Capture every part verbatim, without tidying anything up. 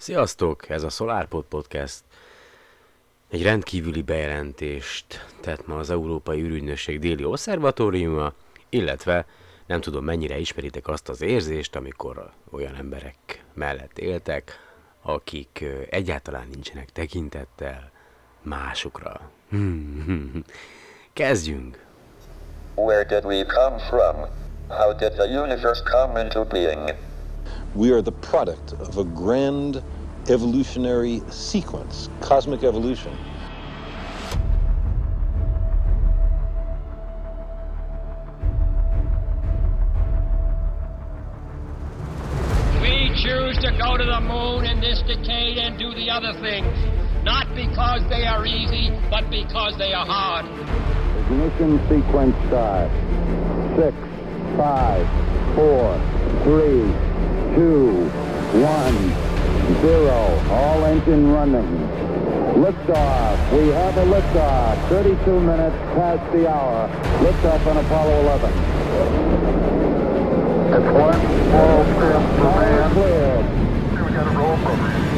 Sziasztok! Ez a Szolárpod podcast. Egy rendkívüli bejelentést tett ma az Európai Űrügynökség déli obszervatóriuma, illetve nem tudom mennyire ismeritek azt az érzést, amikor olyan emberek mellett éltek, akik egyáltalán nincsenek tekintettel másokra. Kezdjünk! Where did we come from? How did the universe come into being? We are the product of a grand evolutionary sequence, cosmic evolution. We choose to go to the moon in this decade and do the other things, not because they are easy, but because they are hard. Ignition sequence start. Six, five, four, three. Two, one, zero, all engine running. Liftoff, we have a liftoff, thirty-two minutes past the hour. Liftoff on Apollo eleven. That's one small step for man. Clear. We got a roll program.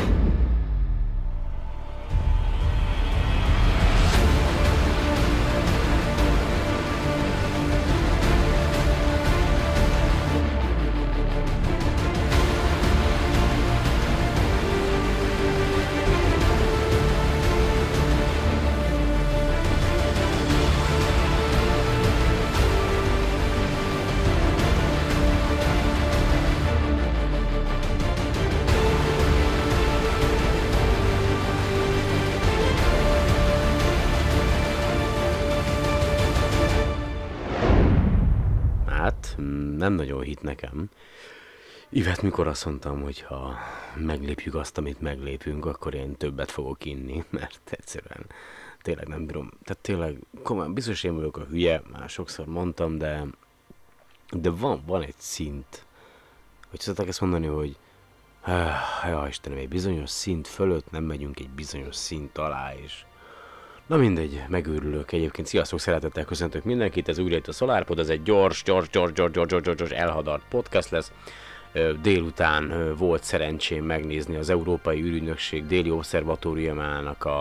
Nem nagyon hit nekem. Ivet, mikor azt mondtam, hogy ha meglépjük azt, amit meglépünk, akkor én többet fogok inni, mert egyszerűen tényleg nem bírom. Tehát tényleg, komolyan, biztos én vagyok a hülye, már sokszor mondtam, de, de van, van egy szint, hogy szokták ezt mondani, hogy ja, Istenem, egy bizonyos szint fölött nem megyünk egy bizonyos szint alá, és na mindegy, megőrülök egyébként. Sziasztok, szeretettel köszöntök mindenkit, ez újra itt a Szolárpod, ez egy gyors, gyors, gyors, gyors, gyors, gyors, gyors elhadart podcast lesz. Délután volt szerencsém megnézni az Európai Űrügynökség déli obszervatóriumának a,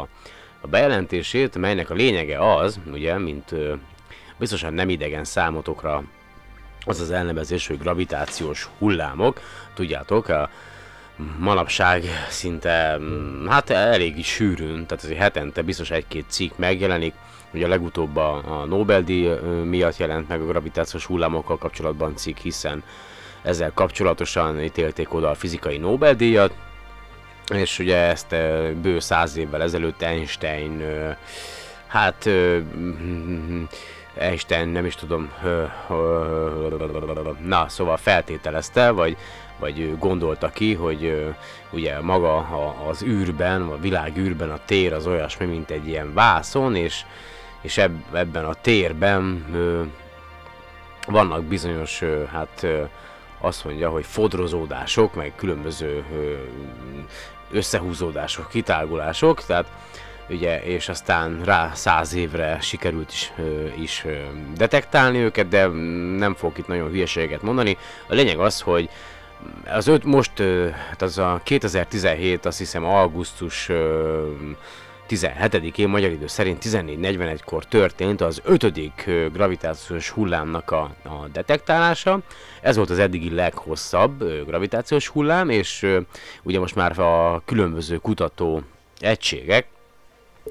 a bejelentését, melynek a lényege az, ugye, mint biztosan nem idegen számotokra az az elnevezés, hogy gravitációs hullámok, tudjátok, a manapság szinte, hát elég sűrűn, tehát azért hetente biztos egy-két cikk megjelenik. Ugye a legutóbb a Nobel-díj miatt jelent meg a gravitációs hullámokkal kapcsolatban cikk, hiszen ezzel kapcsolatosan ítélték oda a fizikai Nobel-díjat, és ugye ezt bő száz évvel ezelőtt Einstein, hát Einstein nem is tudom, na szóval feltételezte, vagy vagy gondolta ki, hogy ugye maga az űrben, a világűrben a tér az olyasmi, mint egy ilyen vászon, és, és ebben a térben vannak bizonyos, hát azt mondja, hogy fodrozódások, meg különböző összehúzódások, kitágulások, tehát ugye, és aztán rá száz évre sikerült is, is detektálni őket, de nem fogok itt nagyon hülyeséget mondani. A lényeg az, hogy az öt most, hát az a kétezer-tizenhét, azt hiszem augusztus tizenhetedikén, magyar idő szerint tizennégy negyvenegykor történt az ötödik gravitációs hullámnak a, a detektálása. Ez volt az eddigi leghosszabb gravitációs hullám, és ugye most már a különböző kutató egységek,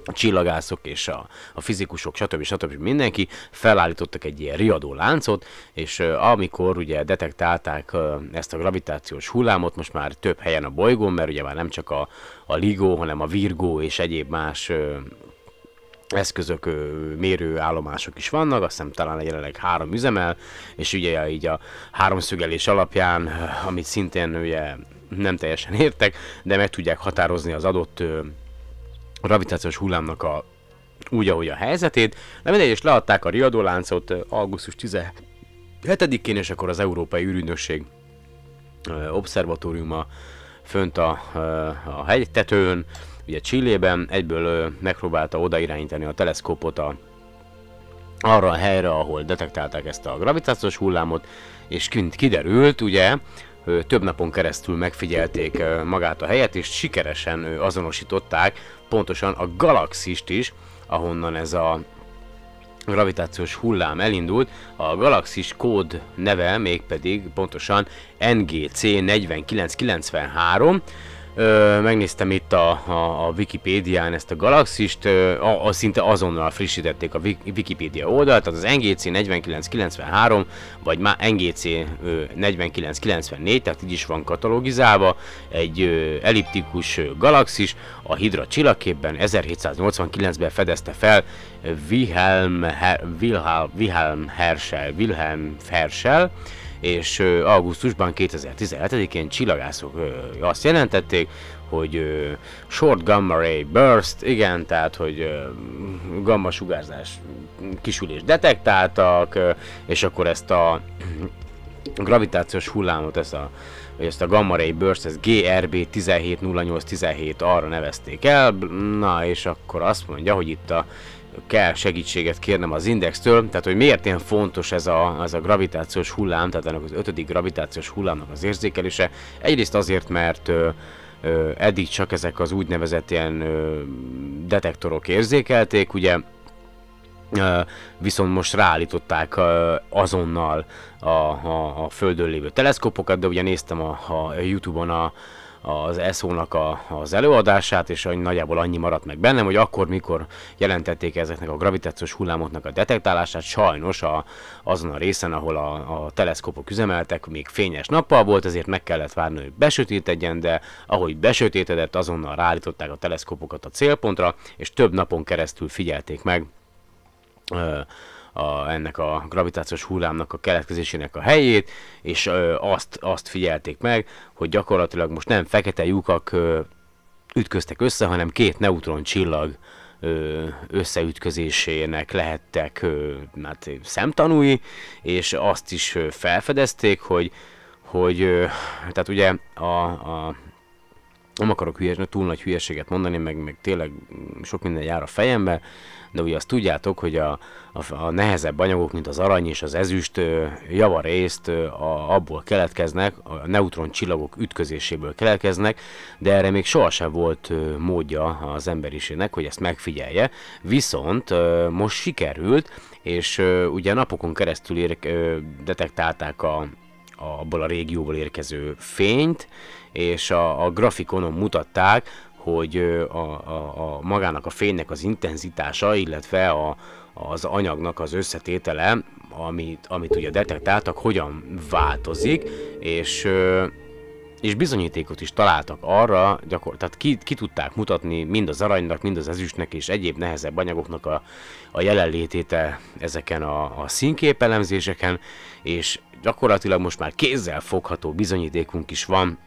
a csillagászok és a, a fizikusok, stb. stb. Mindenki felállítottak egy ilyen riadó láncot, és uh, amikor ugye detektálták uh, ezt a gravitációs hullámot, most már több helyen a bolygón, mert ugye már nem csak a, a LIGO, hanem a Virgo és egyéb más uh, eszközök, uh, mérőállomások is vannak, azt hiszem talán jelenleg három üzemel, és ugye így a háromszögelés alapján, uh, amit szintén ugye nem teljesen értek, de meg tudják határozni az adott uh, a gravitációs hullámnak a, úgy, ahogy a helyzetét. De mindegy, és leadták a riadóláncot augusztus tizenhetedikén, és akkor az Európai Űrügynökség obszervatóriuma fönt a, a hegytetőn, ugye Chilében, egyből megpróbálta odairányítani a teleszkópot a, arra a helyre, ahol detektálták ezt a gravitációs hullámot, és kint kiderült, ugye, több napon keresztül megfigyelték magát a helyet, és sikeresen azonosították pontosan a galaxist is, ahonnan ez a gravitációs hullám elindult. A galaxis kód neve mégpedig pontosan N G C negyvenkilenc kilencvenhárom. Ö, megnéztem itt a, a, a Wikipédián ezt a galaxist, ö, a, a szinte azonnal frissítették a Wikipédia oldalt, tehát az N G C negyvenkilenc kilencvenhárom, vagy már N G C negyvenkilenc kilencvennégy, tehát így is van katalogizálva, egy ö, elliptikus galaxis, a Hidra csillagképben ezerhétszáznyolcvankilencben fedezte fel Wilhelm, Her- Wilhelm, Wilhelm Herschel, Wilhelm Herschel, és augusztusban kétezer-tizenhetedikén csillagászok ö, azt jelentették, hogy ö, short gamma ray burst, igen, tehát hogy ö, gamma sugárzás kisülést detektáltak, ö, és akkor ezt a ö, gravitációs hullámot, ezt a, ezt a gamma ray burst, ez G R B ezerhétszáznyolcvannyolc tizenhét arra nevezték el, na és akkor azt mondja, hogy itt a kell segítséget kérnem az Indextől, tehát hogy miért ilyen fontos ez a, ez a gravitációs hullám, tehát ennek az ötödik gravitációs hullámnak az érzékelése. Egyrészt azért, mert ö, ö, eddig csak ezek az úgynevezett ilyen ö, detektorok érzékelték, ugye, ö, viszont most ráállították ö, azonnal a, a, a Földön lévő teleszkopokat, de ugye néztem a, a YouTube-on a az S Z O-nak a, az előadását, és nagyjából annyi maradt meg bennem, hogy akkor, mikor jelentették ezeknek a gravitációs hullámoknak a detektálását, sajnos a, azon a részen, ahol a, a teleszkópok üzemeltek, még fényes nappal volt, ezért meg kellett várni, hogy besötétedjen, de ahogy besötétedett, azonnal ráállították a teleszkópokat a célpontra, és több napon keresztül figyelték meg ö, A, ennek a gravitációs hullámnak a keletkezésének a helyét, és ö, azt, azt figyelték meg, hogy gyakorlatilag most nem fekete lyukak ö, ütköztek össze, hanem két neutron csillag ö, összeütközésének lehettek ö, hát szemtanúi, és azt is ö, felfedezték, hogy, hogy ö, tehát ugye a, a nem akarok hülyeség, túl nagy hülyeséget mondani, meg, meg tényleg sok minden jár a fejembe, de ugye azt tudjátok, hogy a, a, a nehezebb anyagok, mint az arany és az ezüst javarészt a, abból keletkeznek, a neutron csillagok ütközéséből keletkeznek, de erre még sohasem volt módja az emberiségnek, hogy ezt megfigyelje, viszont most sikerült, és ugye napokon keresztül ér, detektálták a, abból a régióból érkező fényt, és a, a grafikonon mutatták, hogy a, a, a magának a fénynek az intenzitása, illetve a, az anyagnak az összetétele, amit, amit ugye detektáltak, hogyan változik, és, és bizonyítékot is találtak arra, gyakor, tehát ki, ki tudták mutatni mind az aranynak, mind az ezüstnek és egyéb nehezebb anyagoknak a, a jelenlétét ezeken a, a színképelemzéseken, és gyakorlatilag most már kézzel fogható bizonyítékunk is van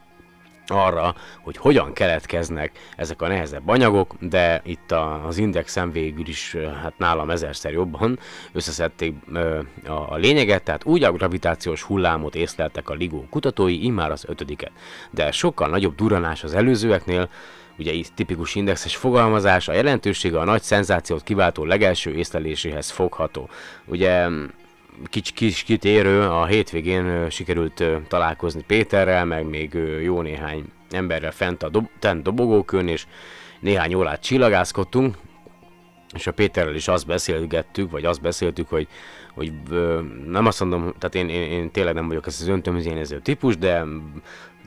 arra, hogy hogyan keletkeznek ezek a nehezebb anyagok, de itt a, az Indexen végül is, hát nálam ezerszer jobban összeszedték ö, a, a lényeget, tehát úgy a gravitációs hullámot észleltek a LIGO kutatói, immár az ötödiket. De sokkal nagyobb duranás az előzőeknél, ugye itt tipikus indexes fogalmazás, a jelentősége a nagy szenzációt kiváltó legelső észleléséhez fogható. Ugye... kicsi kitérő, a hétvégén sikerült találkozni Péterrel, meg még jó néhány emberrel fent a dob- dobogókön, és néhány órát csillagászkodtunk, és a Péterrel is azt beszélgettük, vagy azt beszéltük, hogy, hogy nem azt mondom, tehát én, én, én tényleg nem vagyok ez az öntömzénéző típus, de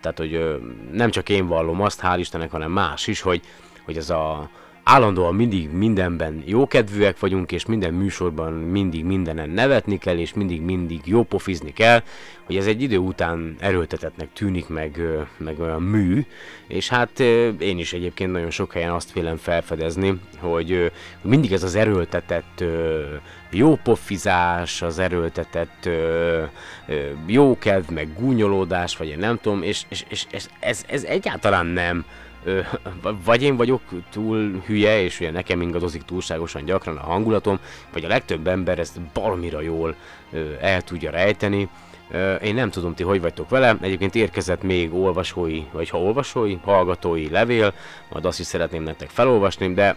tehát, hogy nem csak én vallom azt, hál' Istennek, hanem más is, hogy, hogy ez a állandóan mindig mindenben jókedvűek vagyunk, és minden műsorban mindig mindenen nevetni kell, és mindig mindig jópofizni kell, hogy ez egy idő után erőltetetnek tűnik, meg, meg olyan mű, és hát én is egyébként nagyon sok helyen azt vélem felfedezni, hogy mindig ez az erőltetett jópofizás, az erőltetett jókedv, meg gúnyolódás, vagy én nem tudom, és, és, és ez, ez egyáltalán nem. Vagy én vagyok túl hülye, és ugye nekem ingadozik túlságosan gyakran a hangulatom, vagy a legtöbb ember ezt baromira jól el tudja rejteni. Én nem tudom, ti hogy vagytok vele. Egyébként érkezett még olvasói, vagy ha olvasói, hallgatói levél, majd azt is szeretném nektek felolvasni, de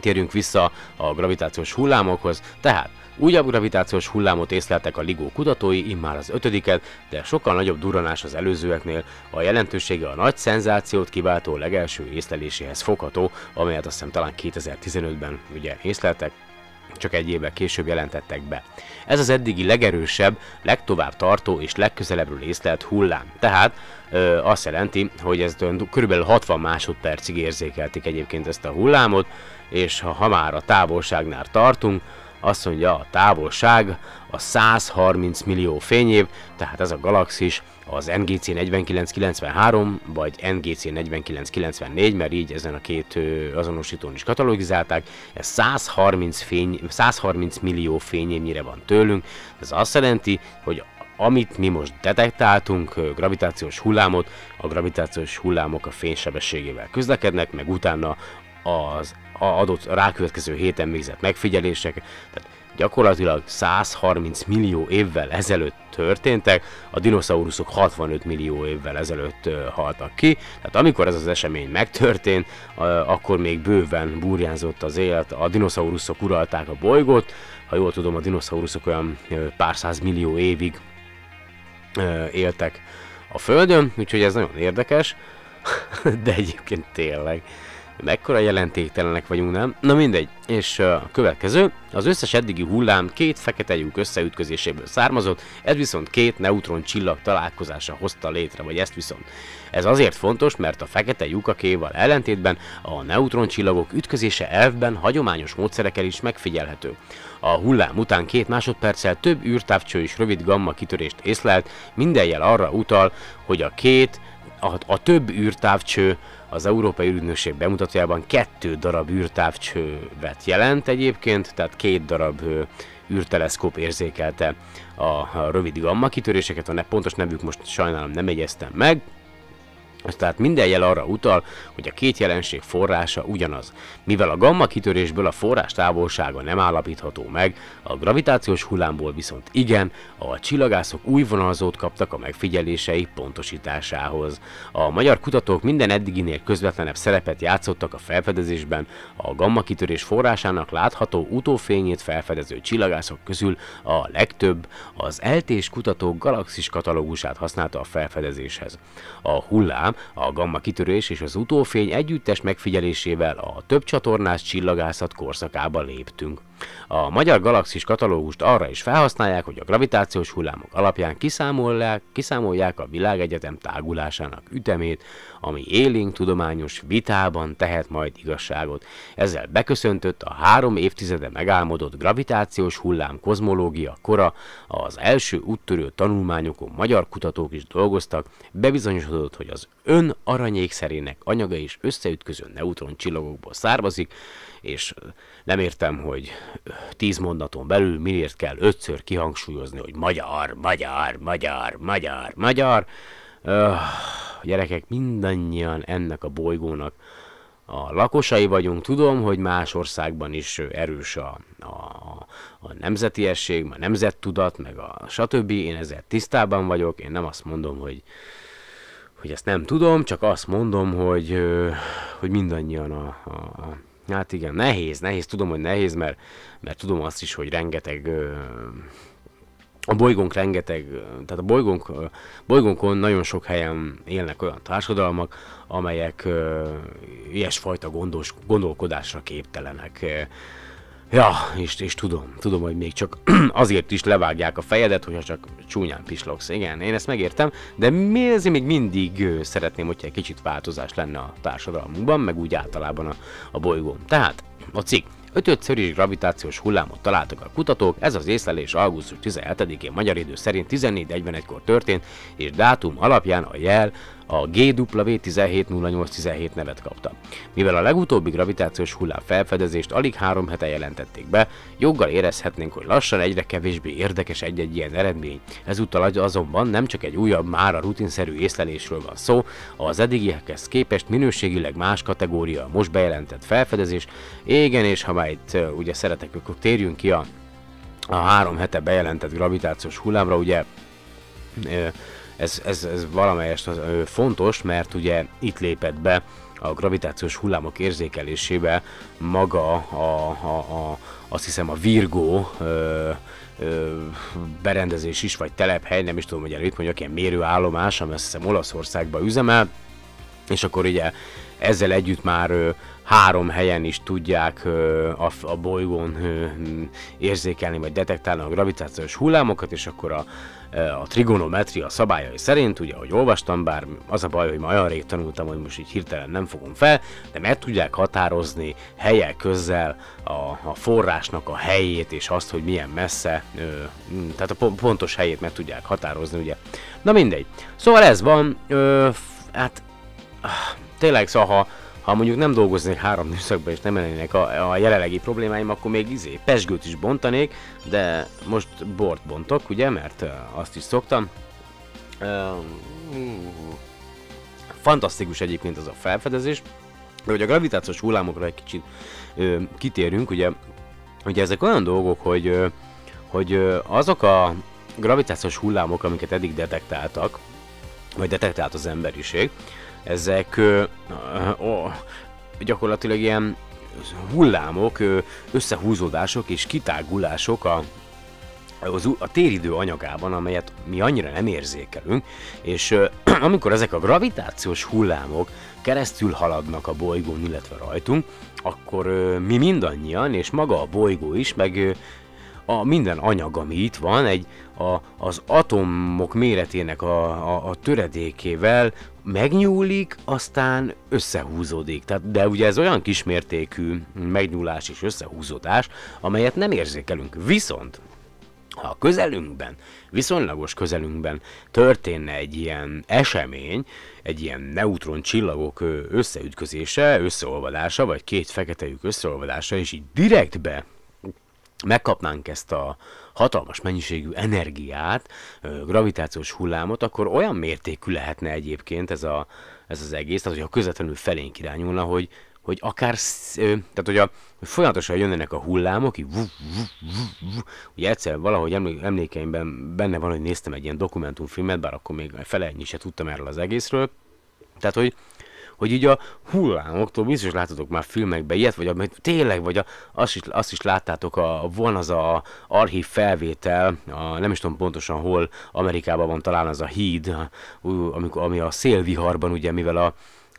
térjünk vissza a gravitációs hullámokhoz. Tehát Újabb gravitációs hullámot észleltek a LIGO kutatói, immár az ötödiket, de sokkal nagyobb durranás az előzőeknél, a jelentősége a nagy szenzációt kiváltó legelső észleléséhez fogható, amelyet azt hiszem talán kétezer-tizenötben ugye észleltek, csak egy évvel később jelentettek be. Ez az eddigi legerősebb, legtovább tartó és legközelebbről észlelt hullám. Tehát ö, azt jelenti, hogy ez kb. hatvan másodpercig érzékelték egyébként ezt a hullámot, és ha, ha már a távolságnál tartunk, azt mondja, a távolság a száz harminc millió fényév, tehát ez a galaxis az en gé cé negyvenkilenc kilencvenhárom vagy en gé cé negyvenkilenc kilencvennégy, mert így ezen a két azonosítón is katalogizálták, ez száz harminc, fény, száz harminc millió fényévnyire van tőlünk, ez azt jelenti, hogy amit mi most detektáltunk, gravitációs hullámot, a gravitációs hullámok a fénysebességével közlekednek, meg utána az adott rákövetkező héten végzett megfigyelések, tehát gyakorlatilag száz harminc millió évvel ezelőtt történtek, a dinoszauruszok hatvanöt millió évvel ezelőtt haltak ki, tehát amikor ez az esemény megtörtént, akkor még bőven burjánzott az élet, a dinoszauruszok uralták a bolygót, ha jól tudom, a dinoszauruszok olyan pár száz millió évig éltek a Földön, úgyhogy ez nagyon érdekes, de egyébként tényleg. Mekkora jelentéktelenek vagyunk, nem? Na mindegy, és a következő, az összes eddigi hullám két fekete lyuk összeütközéséből származott, ez viszont két neutron csillag találkozása hozta létre, vagy ezt viszont. Ez azért fontos, mert a fekete lyukakéval ellentétben a neutron csillagok ütközése elvben hagyományos módszerekkel is megfigyelhető. A hullám után két másodperccel több űrtávcső és rövid gamma kitörést észlelt, minden jel arra utal, hogy a két, a, a több űrtávcső az Európai Űrügynökség bemutatójában kettő darab űrtávcsövet jelent egyébként, tehát két darab űrteleszkóp érzékelte a rövid gamma kitöréseket, a pontos nevük most sajnálom nem jegyeztem meg. Tehát minden jel arra utal, hogy a két jelenség forrása ugyanaz. Mivel a gamma kitörésből a forrás távolsága nem állapítható meg, a gravitációs hullámból viszont igen, a csillagászok új vonalzót kaptak a megfigyelései pontosításához. A magyar kutatók minden eddiginél közvetlenebb szerepet játszottak a felfedezésben, a gamma kitörés forrásának látható utófényét felfedező csillagászok közül a legtöbb az el té-s kutatók galaxis katalógusát használta a felfedezéshez. A hullám, a gamma kitörés és az utófény együttes megfigyelésével a több csatornás csillagászat korszakába léptünk. A magyar galaxis katalógust arra is felhasználják, hogy a gravitációs hullámok alapján kiszámolják, kiszámolják a világegyetem tágulásának ütemét, ami élénk tudományos vitában tehet majd igazságot. Ezzel beköszöntött a három évtizede megálmodott gravitációs hullám kozmológia kora, az első úttörő tanulmányokon magyar kutatók is dolgoztak, bebizonyosodott, hogy az ön aranyékszerének anyaga is összeütköző neutron csillagokból származik, és nem értem, hogy tíz mondaton belül miért kell ötször kihangsúlyozni, hogy magyar, magyar, magyar, magyar, magyar. Öh, gyerekek, mindannyian ennek a bolygónak a lakosai vagyunk. Tudom, hogy más országban is erős a, a, a nemzetiesség, a nemzettudat, meg a stb. Én ezzel tisztában vagyok, én nem azt mondom, hogy hogy ezt nem tudom, csak azt mondom, hogy, hogy mindannyian a, a, a... Hát igen, nehéz, nehéz, tudom, hogy nehéz, mert, mert tudom azt is, hogy rengeteg... A bolygónk rengeteg... Tehát a bolygónk, bolygónkon nagyon sok helyen élnek olyan társadalmak, amelyek ilyesfajta gondos, gondolkodásra képtelenek. Ja, és, és tudom, tudom, hogy még csak azért is levágják a fejedet, hogyha csak csúnyán pislogsz. Igen, én ezt megértem, de mi azért még mindig szeretném, hogyha egy kicsit változás lenne a társadalmunkban, meg úgy általában a, a bolygón. Tehát a cikk. Ötödször is gravitációs hullámot találtak a kutatók, ez az észlelés augusztus tizenhetedikén magyar idő szerint tizennégy óra negyvenegykor történt, és dátum alapján a jel a gé dupla vé tizenhét nulla nyolc tizenhét nevet kapta. Mivel a legutóbbi gravitációs hullám felfedezést alig három hete jelentették be, joggal érezhetnénk, hogy lassan egyre kevésbé érdekes egy-egy ilyen eredmény. Ezúttal azonban nem csak egy újabb, mára rutinszerű észlelésről van szó, az eddigiekhez képest minőségileg más kategória a most bejelentett felfedezés. Igen, és ha már itt ugye szeretek, akkor térjünk ki a, a három hete bejelentett gravitációs hullámra, ugye... Ö, Ez, ez, ez valamelyest fontos, mert ugye itt lépett be a gravitációs hullámok érzékelésébe maga a, a, a, azt hiszem a Virgo ö, ö, berendezés is, vagy telephely, nem is tudom, hogy mit mondjak, ilyen mérőállomás, ami azt hiszem Olaszországban üzemel, és akkor ugye ezzel együtt már ö, három helyen is tudják ö, a, a bolygón ö, érzékelni, vagy detektálni a gravitációs hullámokat, és akkor a a trigonometria szabályai szerint, ugye, ahogy olvastam, bár az a baj, hogy ma olyan rég tanultam, hogy most így hirtelen nem fogom fel, de meg tudják határozni helyek közzel a, a forrásnak a helyét, és azt, hogy milyen messze, ö, tehát a pontos helyét meg tudják határozni, ugye. Na mindegy. Szóval ez van, ö, hát tényleg, szóval ha, ha mondjuk nem dolgoznék három műszakban, és nem lennének a, a jelenlegi problémáim, akkor még izé, pezsgőt is bontanék, de most bort bontok, ugye, mert azt is szoktam. Fantasztikus egyébként az a felfedezés, de hogy a gravitációs hullámokra egy kicsit ö, kitérünk, ugye, ugye ezek olyan dolgok, hogy, hogy azok a gravitációs hullámok, amiket eddig detektáltak, vagy detektált az emberiség, ezek ö, ö, ó, gyakorlatilag ilyen hullámok, ö, összehúzódások és kitágulások a, az, a téridő anyagában, amelyet mi annyira nem érzékelünk, és ö, amikor ezek a gravitációs hullámok keresztül haladnak a bolygón, illetve rajtunk, akkor ö, mi mindannyian, és maga a bolygó is, meg ö, a minden anyag, ami itt van, egy, a, az atomok méretének a, a, a töredékével megnyúlik, aztán összehúzódik. Tehát, de ugye ez olyan kismértékű megnyúlás és összehúzódás, amelyet nem érzékelünk. Viszont, ha a közelünkben, viszonylagos közelünkben történne egy ilyen esemény, egy ilyen neutron csillagok összeütközése, összeolvadása, vagy két fekete lyuk összeolvadása, és így direktbe megkapnánk ezt a hatalmas mennyiségű energiát, gravitációs hullámot, akkor olyan mértékű lehetne egyébként ez, a, ez az egész, tehát hogyha közvetlenül felénk irányulna, hogy, hogy akár, tehát hogy a, folyamatosan jönnek a hullámok, így, vuf, vuf, vuf, vuf. Ugye egyszer valahogy emlékeimben benne van, hogy néztem egy ilyen dokumentumfilmet, bár akkor még fele ennyi se tudtam erről az egészről, tehát hogy hogy így a hullámoktól biztos láttatok már filmekben ilyet, vagy a, tényleg, vagy a, azt, is, azt is láttátok, a, van az a archív felvétel, a, nem is tudom pontosan hol, Amerikában van talán az a híd, amikor, ami a szélviharban, ugye, mivel a,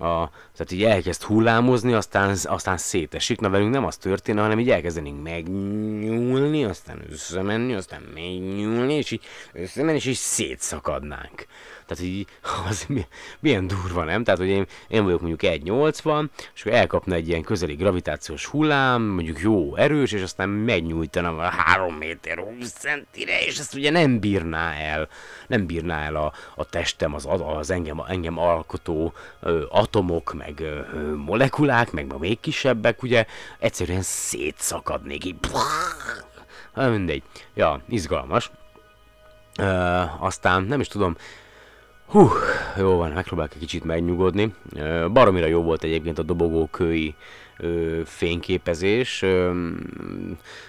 a, tehát így elkezd hullámozni, aztán, aztán szétesik. Na velünk nem az történne, hanem így elkezdenénk megnyúlni, aztán összemenni, aztán megnyúlni, és így összemenni, és így szétszakadnánk. Tehát így, az milyen durva, nem? Tehát, hogy én, én vagyok mondjuk egy nyolcvan, és akkor elkapna egy ilyen közeli gravitációs hullám, mondjuk jó erős, és aztán megnyújtanám a három méter húsz centire, és ezt ugye nem bírná el, nem bírná el a, a testem, az, az engem, engem alkotó ö, atomok, meg ö, molekulák, meg ma még kisebbek, ugye, egyszerűen szétszakadnék így. Hát mindegy. Ja, izgalmas. Ö, aztán nem is tudom, hú, jó van, megpróbálok egy kicsit megnyugodni. Baromira jó volt egyébként a dobogókői fényképezés.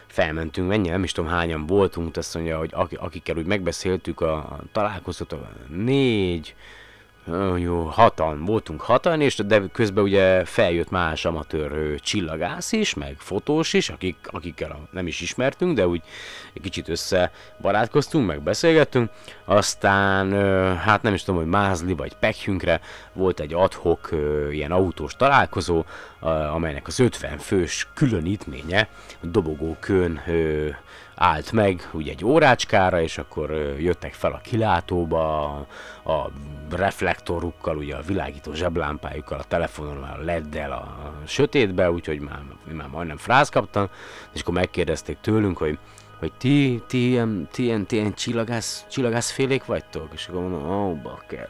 Felmentünk, mennyi, nem is tudom hányan voltunk, azt mondja, hogy akikkel úgy megbeszéltük, a, a találkozót, a négy, jó, hatan, voltunk hatan, és de közben ugye feljött más amatőr csillagász is, meg fotós is, akik, akikkel nem is ismertünk, de úgy egy kicsit összebarátkoztunk, meg beszélgettünk. Aztán, hát nem is tudom, hogy mázli vagy pekhünkre volt egy adhok ilyen autós találkozó, amelynek az ötven fős különítménye dobogókőn állt meg, ugye egy órácskára, és akkor jöttek fel a kilátóba a, a reflektorukkal, ugye a világító zseblámpájukkal, a telefonon már a leddel a sötétbe, úgyhogy már, már majdnem frász kaptam, és akkor megkérdezték tőlünk, hogy hogy ti, ti ilyen, ti ilyen, ti ilyen csillagász, csillagászfélék vagytok? És akkor mondom, ó, oh, bakker.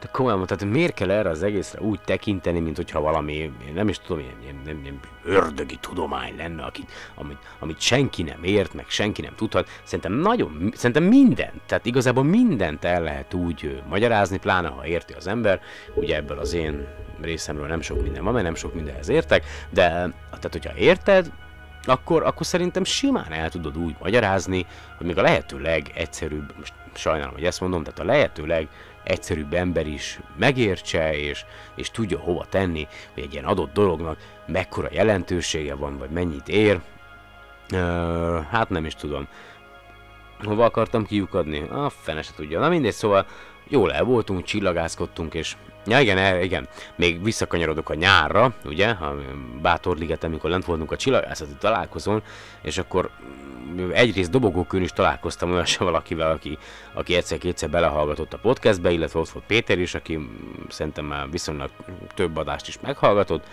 De komolyan, tehát miért kell erre az egészre úgy tekinteni, mint hogyha valami, nem is tudom, ilyen, ilyen, ilyen, ilyen ördögi tudomány lenne, akit, amit, amit senki nem ért, meg senki nem tudhat. Szerintem nagyon, szerintem mindent, tehát igazából mindent el lehet úgy ő, magyarázni, pláne ha érti az ember. Ugye ebből az én részemről nem sok minden van, mert nem sok mindenhez értek, de tehát hogyha érted, Akkor, akkor szerintem simán el tudod úgy magyarázni, hogy még a lehető legegyszerűbb, most sajnálom, hogy ezt mondom, tehát a lehetőleg egyszerűbb ember is megértse, és, és tudja hova tenni, hogy egy ilyen adott dolognak mekkora jelentősége van, vagy mennyit ér. Ö, hát nem is tudom. Hova akartam kiukadni? A fene se tudja. Na mindegy, szóval jól el voltunk, csillagászkodtunk, és ja, igen, igen, még visszakanyarodok a nyárra, ugye, a Bátorligeten, amikor lent voltunk a csillagászati találkozón, és akkor egyrészt dobogókőn is találkoztam olyan valakivel, aki, aki egyszer-kétszer belehallgatott a podcastbe, illetve ott volt Péter is, aki szerintem már viszonylag több adást is meghallgatott,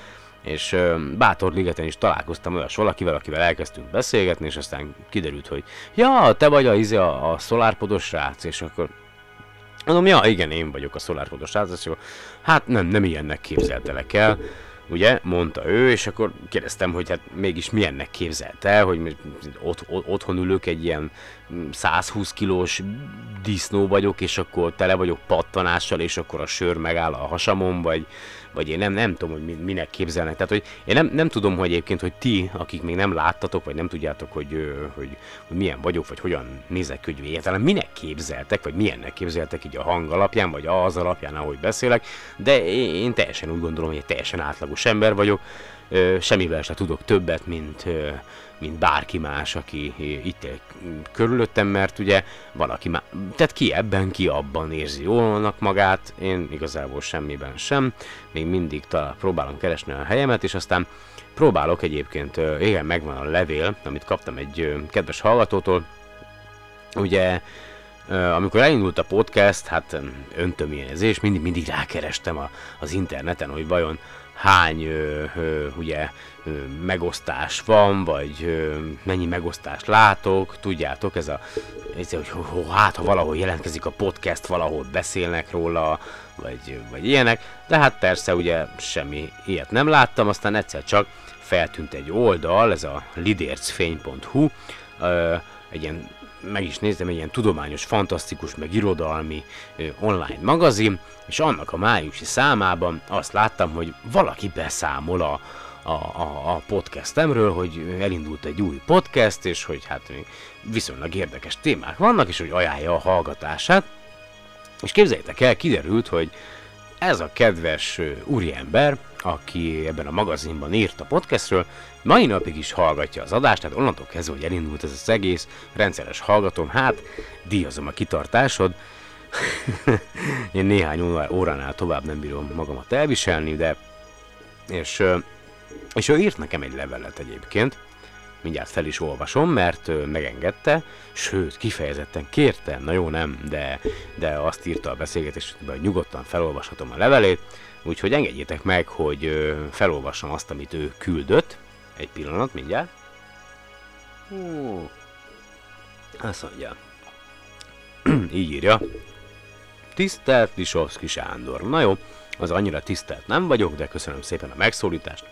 és Bátorligeten is találkoztam olyas valakivel, akivel elkezdtünk beszélgetni, és aztán kiderült, hogy ja, te vagy a, a, a szolárpodos srác, és akkor mondom, ja, igen, én vagyok a szolárpodos srác, és akkor hát nem, nem ilyennek képzeltelek el, ugye, mondta ő, és akkor kérdeztem, hogy hát mégis milyennek képzelt el, hogy ott, otthon ülök, egy ilyen száz húsz kilós disznó vagyok, és akkor tele vagyok pattanással, és akkor a sör megáll a hasamon, vagy, vagy én nem, nem tudom, hogy minek képzelnek. Tehát, hogy én nem, nem tudom, hogy egyébként, hogy ti, akik még nem láttatok, vagy nem tudjátok, hogy, hogy, hogy milyen vagyok, vagy hogyan nézek ki, hogy egyáltalán minek képzeltek, vagy milyennek képzeltek így a hang alapján, vagy az alapján, ahogy beszélek, de én teljesen úgy gondolom, hogy egy teljesen átlagos ember vagyok, semmivel sem tudok többet, mint... mint bárki más, aki itt körülöttem, mert ugye van, aki már, tehát ki ebben, ki abban érzi jólnak magát, én igazából semmiben sem, még mindig talál, próbálom keresni a helyemet, és aztán próbálok egyébként, igen, megvan a levél, amit kaptam egy kedves hallgatótól, ugye, amikor elindult a podcast, hát öntöményezés, mindig, mindig rákerestem a, az interneten, hogy vajon hány ö, ö, ugye, ö, megosztás van, vagy ö, mennyi megosztást látok, tudjátok, ez a, ez, hogy ho, ho, hát ha valahol jelentkezik a podcast, valahol beszélnek róla, vagy, vagy ilyenek, de hát persze ugye semmi ilyet nem láttam, aztán egyszer csak feltűnt egy oldal, ez a lidércfény pont hu, ö, egy ilyen, meg is néztem, egy ilyen tudományos, fantasztikus, meg irodalmi ö, online magazin, és annak a májusi számában azt láttam, hogy valaki beszámol a, a, a, a podcastemről, hogy elindult egy új podcast, és hogy hát viszonylag érdekes témák vannak, és hogy ajánlja a hallgatását. És képzeljétek el, kiderült, hogy ez a kedves úriember, aki ebben a magazinban írt a podcastről, mai napig is hallgatja az adást, tehát onnantól kezdve, hogy elindult ez az egész, rendszeres hallgatom, hát díjazom a kitartásod. Én néhány óránál tovább nem bírom magamat elviselni, de... És, és ő írt nekem egy levelet egyébként, mindjárt fel is olvasom, mert megengedte, sőt, kifejezetten kértem, na jó, nem, de, de azt írta a beszélgetésben, hogy nyugodtan felolvashatom a levelét, úgyhogy engedjétek meg, hogy felolvassam azt, amit ő küldött. Egy pillanat, mindjárt. Hú. Azt mondja. Így írja. Tisztelt Lisovszki Sándor. Na jó, az annyira tisztelt nem vagyok, de köszönöm szépen a megszólítást.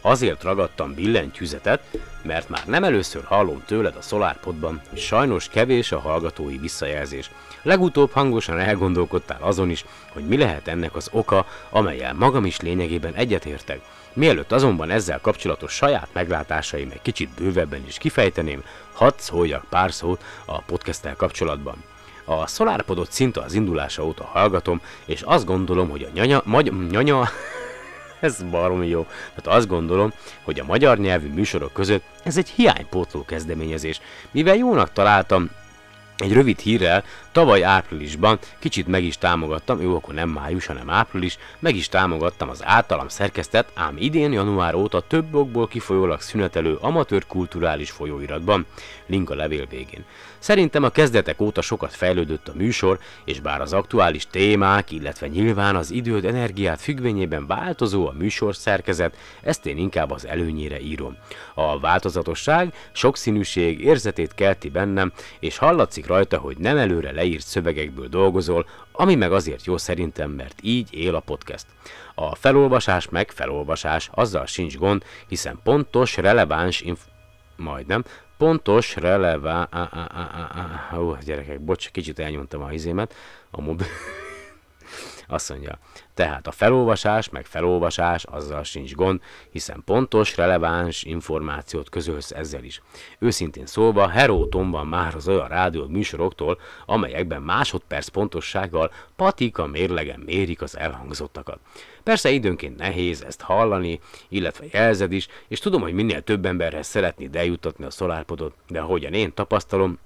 Azért ragadtam billentyűzetet, mert már nem először hallom tőled a SolarPodban, hogy sajnos kevés a hallgatói visszajelzés. Legutóbb hangosan elgondolkodtál azon is, hogy mi lehet ennek az oka, amellyel magam is lényegében egyetértek. Mielőtt azonban ezzel kapcsolatos saját meglátásaim egy kicsit bővebben is kifejteném, hadd szóljak pár szót a podcasttel kapcsolatban. A SolarPodot szinte az indulása óta hallgatom, és azt gondolom, hogy a nyanya... Magy- nyanya... Ez baromi jó. Tehát azt gondolom, hogy a magyar nyelvű műsorok között ez egy hiánypótló kezdeményezés. Mivel jónak találtam, egy rövid hírrel tavaly áprilisban kicsit meg is támogattam, jó, akkor nem május, hanem április, meg is támogattam az általam szerkesztett, ám idén január óta több okból kifolyólag szünetelő amatőr kulturális folyóiratban, link a levél végén. Szerintem a kezdetek óta sokat fejlődött a műsor, és bár az aktuális témák, illetve nyilván az időd energiát függvényében változó a műsor szerkezet, ezt én inkább az előnyére írom. A változatosság, sokszínűség érzetét kelti bennem, és hallatszik rajta, hogy nem előre leírt szövegekből dolgozol, ami meg azért jó szerintem, mert így él a podcast. A felolvasás meg felolvasás, azzal sincs gond, hiszen pontos, releváns inf- majdnem, pontos, releváns... Ó, gyerekek, bocs, kicsit elnyomtam a izémet, a mobil... Azt mondja, tehát a felolvasás, meg felolvasás, azzal sincs gond, hiszen pontos, releváns információt közölsz ezzel is. Őszintén szólva, heróton van már az olyan rádió műsoroktól, amelyekben másodperc pontossággal patika mérlegen mérik az elhangzottakat. Persze időnként nehéz ezt hallani, illetve jelzed is, és tudom, hogy minél több emberhez szeretnéd eljuttatni a Szolárpodot, de ahogyan én tapasztalom,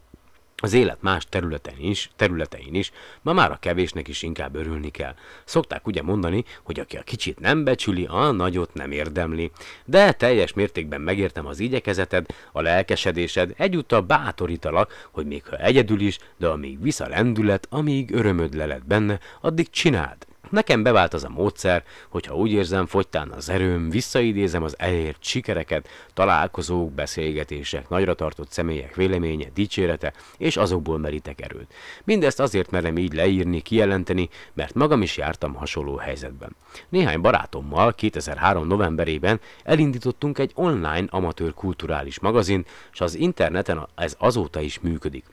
az élet más területen is, területein is, ma már a kevésnek is inkább örülni kell. Szokták ugye mondani, hogy aki a kicsit nem becsüli, a nagyot nem érdemli. De teljes mértékben megértem az igyekezeted, a lelkesedésed, egyúttal bátorítalak, hogy még ha egyedül is, de amíg vissza lendület, amíg örömöd leled benne, addig csináld. Nekem bevált az a módszer, hogyha úgy érzem, fogytán az erőm, visszaidézem az elért sikereket, találkozók, beszélgetések, nagyra tartott személyek véleménye, dicsérete, és azokból merítek erőt. Mindezt azért merem így leírni, kijelenteni, mert magam is jártam hasonló helyzetben. Néhány barátommal kétezer-három novemberében elindítottunk egy online amatőr kulturális magazint, és az interneten ez azóta is működik.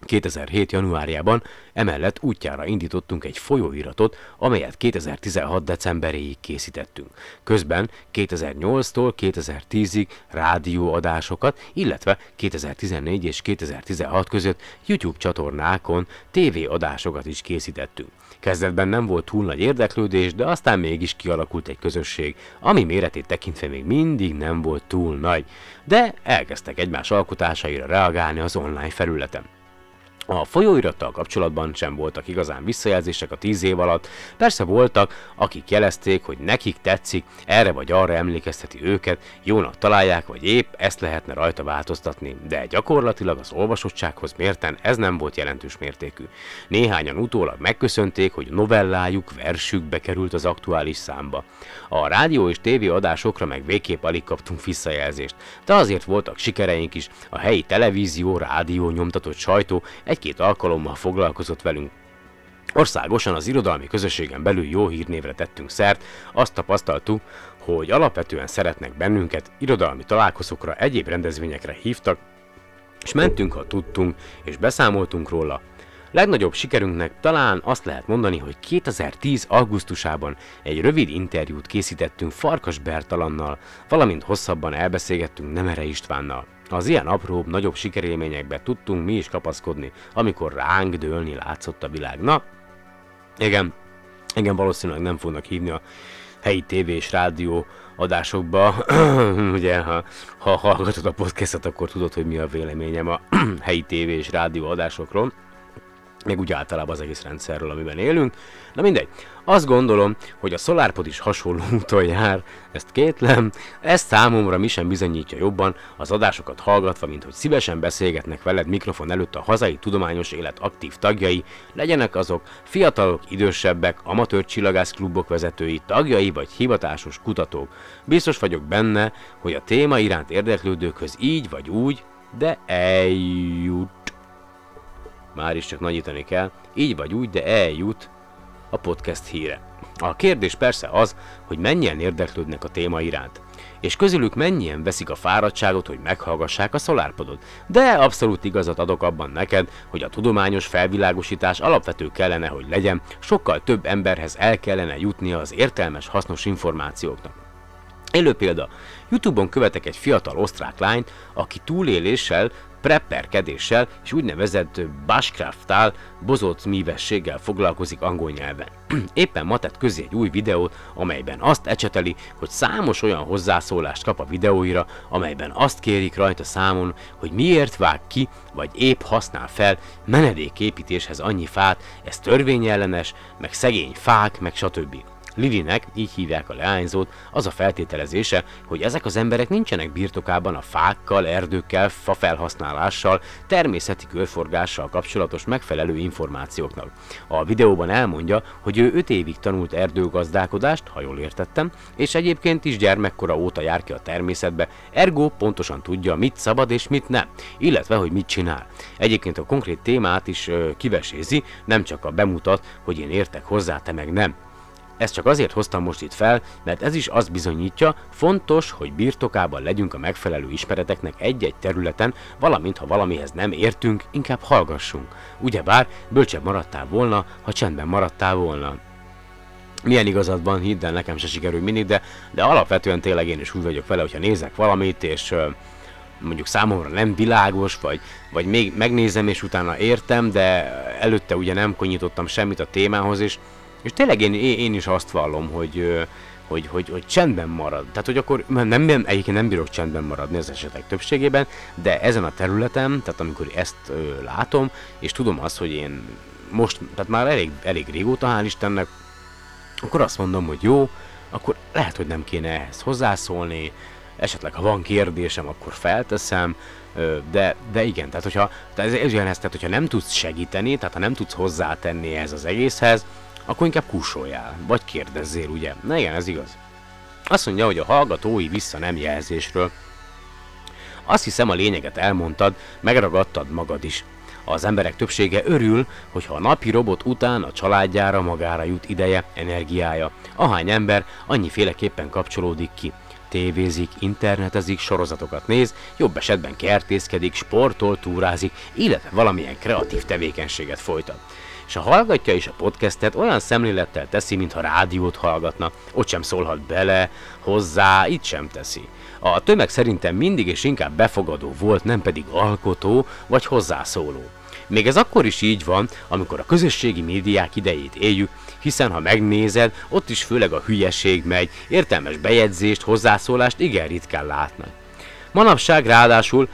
kétezer-hét januárjában emellett útjára indítottunk egy folyóiratot, amelyet kétezer-tizenhat decemberéig készítettünk. Közben kétezer-nyolctól kétezer-tízig rádióadásokat, illetve kétezer-tizennégy és kétezer-tizenhat között YouTube csatornákon tévéadásokat is készítettünk. Kezdetben nem volt túl nagy érdeklődés, de aztán mégis kialakult egy közösség, ami méretét tekintve még mindig nem volt túl nagy, de elkezdtek egymás alkotásaira reagálni az online felületen. A folyóirattal kapcsolatban sem voltak igazán visszajelzések a tíz év alatt, persze voltak, akik jelezték, hogy nekik tetszik, erre vagy arra emlékezteti őket, jónak találják, vagy épp ezt lehetne rajta változtatni, de gyakorlatilag az olvasottsághoz mérten ez nem volt jelentős mértékű. Néhányan utólag megköszönték, hogy novellájuk, versük bekerült az aktuális számba. A rádió és tévé adásokra meg végképp alig kaptunk visszajelzést, de azért voltak sikereink is, a helyi televízió, rádió, nyomtatott sajtó egy Egy-két alkalommal foglalkozott velünk. Országosan az irodalmi közösségen belül jó hírnévre tettünk szert, azt tapasztaltuk, hogy alapvetően szeretnek bennünket, irodalmi találkozókra, egyéb rendezvényekre hívtak, és mentünk, ha tudtunk, és beszámoltunk róla. Legnagyobb sikerünknek talán azt lehet mondani, hogy kétezer-tíz augusztusában egy rövid interjút készítettünk Farkas Bertalannal, valamint hosszabban elbeszélgettünk Nemere Istvánnal. Az ilyen apróbb, nagyobb sikerélményekbe tudtunk mi is kapaszkodni, amikor ránk dőlni látszott a világ. Na, igen, igen, valószínűleg nem fognak hívni a helyi tévé és rádió adásokba. Ugye, ha, ha hallgatod a podcastot, akkor tudod, hogy mi a véleményem a helyi tévé és rádió adásokról, meg úgy általában az egész rendszerről, amiben élünk. Na mindegy, azt gondolom, hogy a Szolárpod is hasonló úton jár, ezt kétlem, ez számomra mi sem bizonyítja jobban az adásokat hallgatva, mint hogy szívesen beszélgetnek veled mikrofon előtt a hazai tudományos élet aktív tagjai, legyenek azok fiatalok, idősebbek, amatőr csillagászklubok vezetői, tagjai vagy hivatásos kutatók. Biztos vagyok benne, hogy a téma iránt érdeklődőkhöz így vagy úgy, de eljut. Már is csak nagyítani kell, így vagy úgy, de eljut a podcast híre. A kérdés persze az, hogy mennyien érdeklődnek a téma iránt, és közülük mennyien veszik a fáradtságot, hogy meghallgassák a Szolárpodot. De abszolút igazat adok abban neked, hogy a tudományos felvilágosítás alapvető kellene, hogy legyen, sokkal több emberhez el kellene jutnia az értelmes, hasznos információknak. Élő példa, YouTube-on követek egy fiatal osztrák lányt, aki túléléssel, prepperkedéssel és úgynevezett bushcraft-tál, bozott mívességgel foglalkozik angol nyelven. Éppen ma tett közé egy új videót, amelyben azt ecseteli, hogy számos olyan hozzászólást kap a videóira, amelyben azt kérik rajta számon, hogy miért vág ki, vagy épp használ fel menedéképítéshez annyi fát, ez törvényellenes, meg szegény fák, meg stb. Lilinek, így hívják a leányzót, az a feltételezése, hogy ezek az emberek nincsenek birtokában a fákkal, erdőkkel, fafelhasználással, természeti körforgással kapcsolatos megfelelő információknak. A videóban elmondja, hogy ő öt évig tanult erdőgazdálkodást, ha jól értettem, és egyébként is gyermekkora óta jár ki a természetbe, ergo pontosan tudja, mit szabad és mit nem, illetve hogy mit csinál. Egyébként a konkrét témát is ö, kivesézi, nem csak a bemutat, hogy én értek hozzá, te meg nem. Ezt csak azért hoztam most itt fel, mert ez is azt bizonyítja, fontos, hogy birtokában legyünk a megfelelő ismereteknek egy-egy területen, valamint ha valamihez nem értünk, inkább hallgassunk. Ugyebár bölcsebb maradtál volna, ha csendben maradtál volna. milyen igazadban, hidd el, nekem se sikerül mindig, de, de alapvetően tényleg én is úgy vagyok vele, hogyha nézek valamit, és uh, mondjuk számomra nem világos, vagy, vagy még megnézem, és utána értem, de előtte ugye nem konyítottam semmit a témához, és, és tényleg én, én is azt vallom, hogy uh, Hogy, hogy, hogy csendben marad. Tehát, hogy akkor nem, nem, egyébként nem bírok csendben maradni az esetek többségében, de ezen a területen, tehát amikor ezt ö, látom, és tudom azt, hogy én most, tehát már elég, elég régóta, hál' Istennek, akkor azt mondom, hogy jó, akkor lehet, hogy nem kéne ehhez hozzászólni, esetleg ha van kérdésem, akkor felteszem, ö, de, de igen, tehát hogyha, tehát ez, ez ugyanez, tehát hogyha nem tudsz segíteni, tehát ha nem tudsz hozzátenni ehhez az egészhez, akkor inkább kussoljál, vagy kérdezzél, ugye? Na igen, ez igaz. Azt mondja, hogy a hallgatói vissza nem jelzésről. Azt hiszem, a lényeget elmondtad, megragadtad magad is. Az emberek többsége örül, hogyha a napi robot után a családjára magára jut ideje, energiája. Ahány ember, annyiféleképpen kapcsolódik ki. Tévézik, internetezik, sorozatokat néz, jobb esetben kertészkedik, sportol, túrázik, illetve valamilyen kreatív tevékenységet folytat. És ha hallgatja is a podcastet, olyan szemlélettel teszi, mintha rádiót hallgatna, ott sem szólhat bele, hozzá, itt sem teszi. A tömeg szerintem mindig és inkább befogadó volt, nem pedig alkotó vagy hozzászóló. Még ez akkor is így van, amikor a közösségi médiák idejét éljük, hiszen ha megnézed, ott is főleg a hülyeség megy, értelmes bejegyzést, hozzászólást igen ritkán látnak. Manapság ráadásul,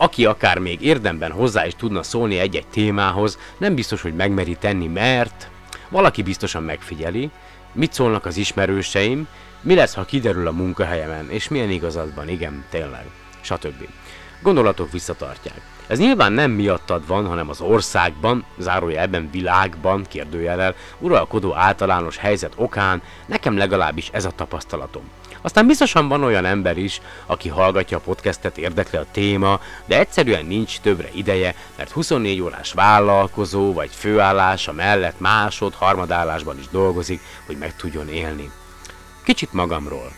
aki akár még érdemben hozzá is tudna szólni egy-egy témához, nem biztos, hogy megmeri tenni, mert valaki biztosan megfigyeli, mit szólnak az ismerőseim, mi lesz, ha kiderül a munkahelyemen, és milyen igazadban, igen, tényleg, stb. Gondolatok visszatartják. Ez nyilván nem miattad van, hanem az országban, zárójelben világban, kérdőjelel, uralkodó általános helyzet okán, nekem legalábbis ez a tapasztalatom. Aztán biztosan van olyan ember is, aki hallgatja a podcastet, érdekli a téma, de egyszerűen nincs többre ideje, mert huszonnégy órás vállalkozó vagy főállása mellett másod, harmadállásban is dolgozik, hogy meg tudjon élni. Kicsit magamról.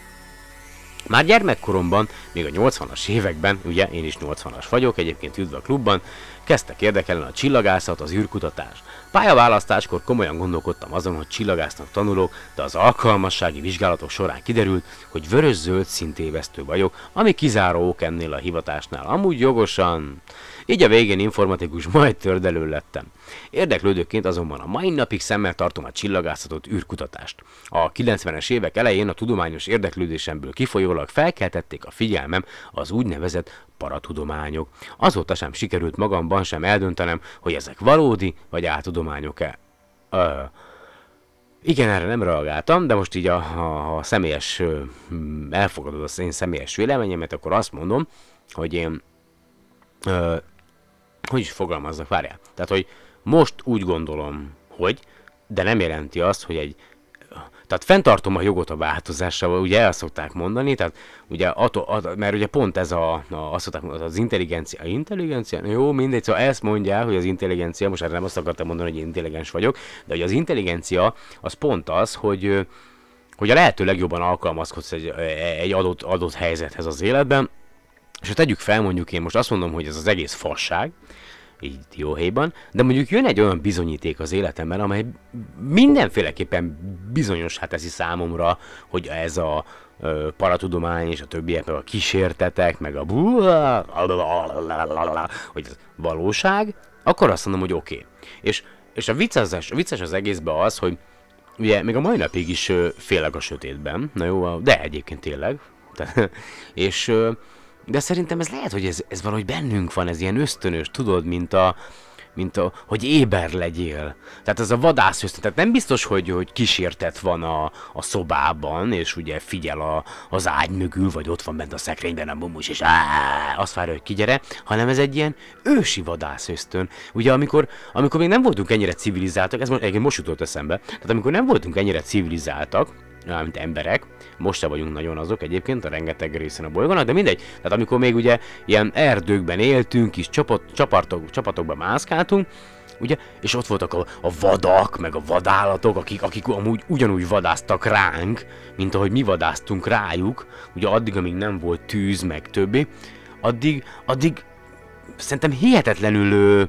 Már gyermekkoromban, még a nyolcvanas években, ugye én is nyolcvanas vagyok, egyébként üdv a klubban, kezdtek érdekelni a csillagászat, az űrkutatás. Pályaválasztáskor komolyan gondolkodtam azon, hogy csillagásznak tanulok, de az alkalmassági vizsgálatok során kiderült, hogy vörös-zöld szintévesztő vagyok, ami kizáró ok ennél a hivatásnál, amúgy jogosan. Így a végén informatikus, majd tördelő lettem. Érdeklődőként azonban a mai napig szemmel tartom a csillagászatot, űrkutatást. A kilencvenes évek elején a tudományos érdeklődésemből kifolyólag felkeltették a figyelmem az úgynevezett paratudományok. Azóta sem sikerült magamban sem eldöntenem, hogy ezek valódi vagy áltudományok-e. Öh. Igen, erre nem reagáltam, de most így a, a, a személyes, elfogadod az én személyes véleményemet, akkor azt mondom, hogy én... Öh. Hogy is fogalmazzak, várjál. Tehát, hogy most úgy gondolom, hogy, de nem jelenti azt, hogy egy... Tehát fenntartom a jogot a változásával, ugye el szokták mondani, tehát ugye, ato, ato, mert ugye pont ez a, a azt szokták mondani, az intelligencia, intelligencia, jó, mindegy, szóval ezt mondják, hogy az intelligencia, most erre nem azt akartam mondani, hogy intelligens vagyok, de hogy az intelligencia az pont az, hogy, hogy a lehető legjobban alkalmazkodsz egy, egy adott, adott helyzethez az életben. És ha tegyük fel, mondjuk én most azt mondom, hogy ez az egész fasság, így jóhéjban, de mondjuk jön egy olyan bizonyíték az életemben, amely mindenféleképpen bizonyossá teszi számomra, hogy ez a ö, paratudomány és a többiek, meg a kísértetek, meg a hogy ez valóság, akkor azt mondom, hogy oké. Okay. És, és a vicces, a vicces az egészben az, hogy ugye még a mai napig is ö, félek a sötétben, na jó, de egyébként tényleg, és... Ö, De szerintem ez lehet, hogy ez, ez valahogy bennünk van, ez ilyen ösztönös, tudod, mint a, mint a, hogy éber legyél. Tehát ez a vadász ösztön, tehát nem biztos, hogy, hogy kísértet van a, a szobában, és ugye figyel a, az ágy mögül, vagy ott van bent a szekrényben a mumus, és áááá, azt várja, hogy kigyere, hanem ez egy ilyen ősi vadász ösztön. Ugye amikor, amikor még nem voltunk ennyire civilizáltak, ez most, egyébként most jutott eszembe, tehát amikor nem voltunk ennyire civilizáltak, mint emberek, most se vagyunk nagyon azok egyébként a rengeteg részen a bolygónak, de mindegy, tehát amikor még ugye ilyen erdőkben éltünk, kis csapat, csapatok, csapatokban mászkáltunk, ugye, és ott voltak a, a vadak, meg a vadállatok, akik, akik amúgy ugyanúgy vadáztak ránk, mint ahogy mi vadáztunk rájuk, ugye addig, amíg nem volt tűz, meg többi, addig, addig szerintem hihetetlenül